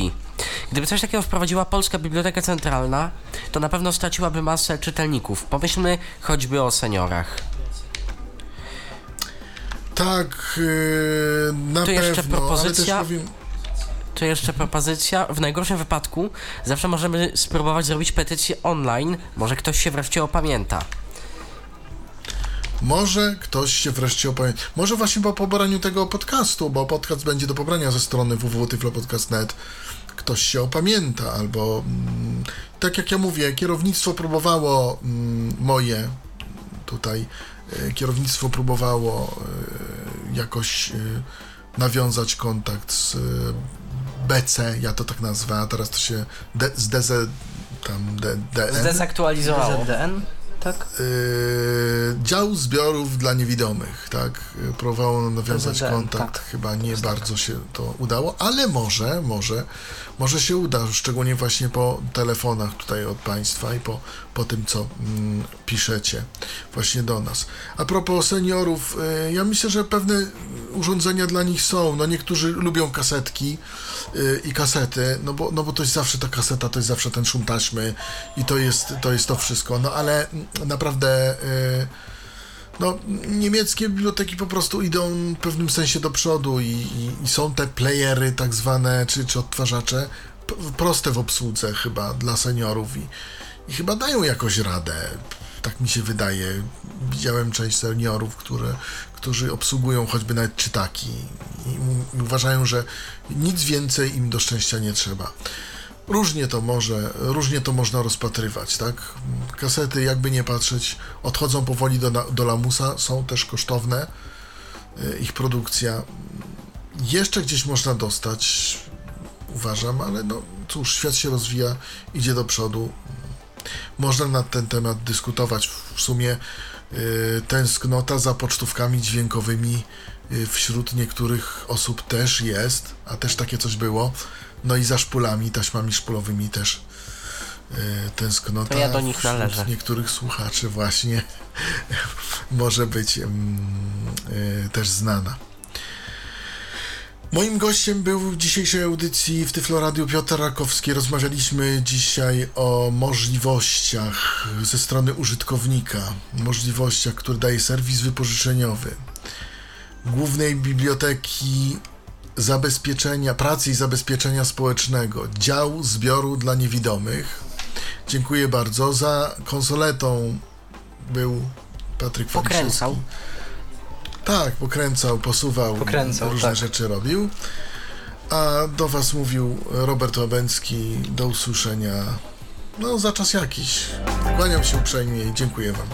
Gdyby coś takiego wprowadziła Polska Biblioteka Centralna, to na pewno straciłaby masę czytelników. Pomyślmy choćby o seniorach. Tak, yy, na tu jeszcze pewno, propozycja, ale też powiem... To jeszcze propozycja, w najgorszym wypadku zawsze możemy spróbować zrobić petycję online, może ktoś się wreszcie opamięta. Może ktoś się wreszcie opamięta. Może właśnie po pobraniu tego podcastu, bo podcast będzie do pobrania ze strony w w w kropka tyflopodcast kropka net ktoś się opamięta, albo mm, tak jak ja mówię, kierownictwo próbowało mm, moje tutaj, y, kierownictwo próbowało y, jakoś y, nawiązać kontakt z y, B C, ja to tak nazwę, a teraz to się de, z D Z, tam D, D N. Zdezaktualizowało. D N? Tak? Yy, dział zbiorów dla niewidomych, tak? Próbowało nawiązać D Z N, kontakt, tak. Chyba nie bardzo tak się to udało, ale może, może, może się uda, szczególnie właśnie po telefonach tutaj od Państwa i po, po tym, co mm, piszecie właśnie do nas. A propos seniorów, yy, ja myślę, że pewne urządzenia dla nich są, no niektórzy lubią kasetki yy, i kasety, no bo, no bo to jest zawsze ta kaseta, to jest zawsze ten szum taśmy i to jest to, jest to wszystko, no ale naprawdę yy, no, niemieckie biblioteki po prostu idą w pewnym sensie do przodu i, i, i są te playery tak zwane, czy, czy odtwarzacze p- proste w obsłudze chyba dla seniorów i, i chyba dają jakoś radę, tak mi się wydaje. Widziałem część seniorów, które, którzy obsługują choćby nawet czytaki i, i uważają, że nic więcej im do szczęścia nie trzeba. Różnie to może, różnie to można rozpatrywać, tak? Kasety, jakby nie patrzeć, odchodzą powoli do, do lamusa, są też kosztowne, ich produkcja. Jeszcze gdzieś można dostać, uważam, ale no cóż, świat się rozwija, idzie do przodu. Można na ten temat dyskutować. W sumie yy, tęsknota za pocztówkami dźwiękowymi yy, wśród niektórych osób też jest, a też takie coś było. No i za szpulami, taśmami szpulowymi też yy, tęsknota. To ja do nich należę. Niektórych słuchaczy właśnie może być yy, yy, też znana. Moim gościem był w dzisiejszej audycji w Tyfloradiu Piotr Rakowski. Rozmawialiśmy dzisiaj o możliwościach ze strony użytkownika, możliwościach, które daje serwis wypożyczeniowy Głównej Biblioteki Zabezpieczenia Pracy i Zabezpieczenia Społecznego, dział zbioru dla niewidomych. Dziękuję bardzo. Za konsoletą był Patryk Waliszewski. Pokręcał. Tak, pokręcał, posuwał, pokręcał, różne tak rzeczy robił. A do Was mówił Robert Łabędzki. Do usłyszenia, no za czas jakiś. Kłaniam się uprzejmie i dziękuję Wam.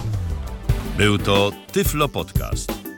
Był to Tyflopodcast.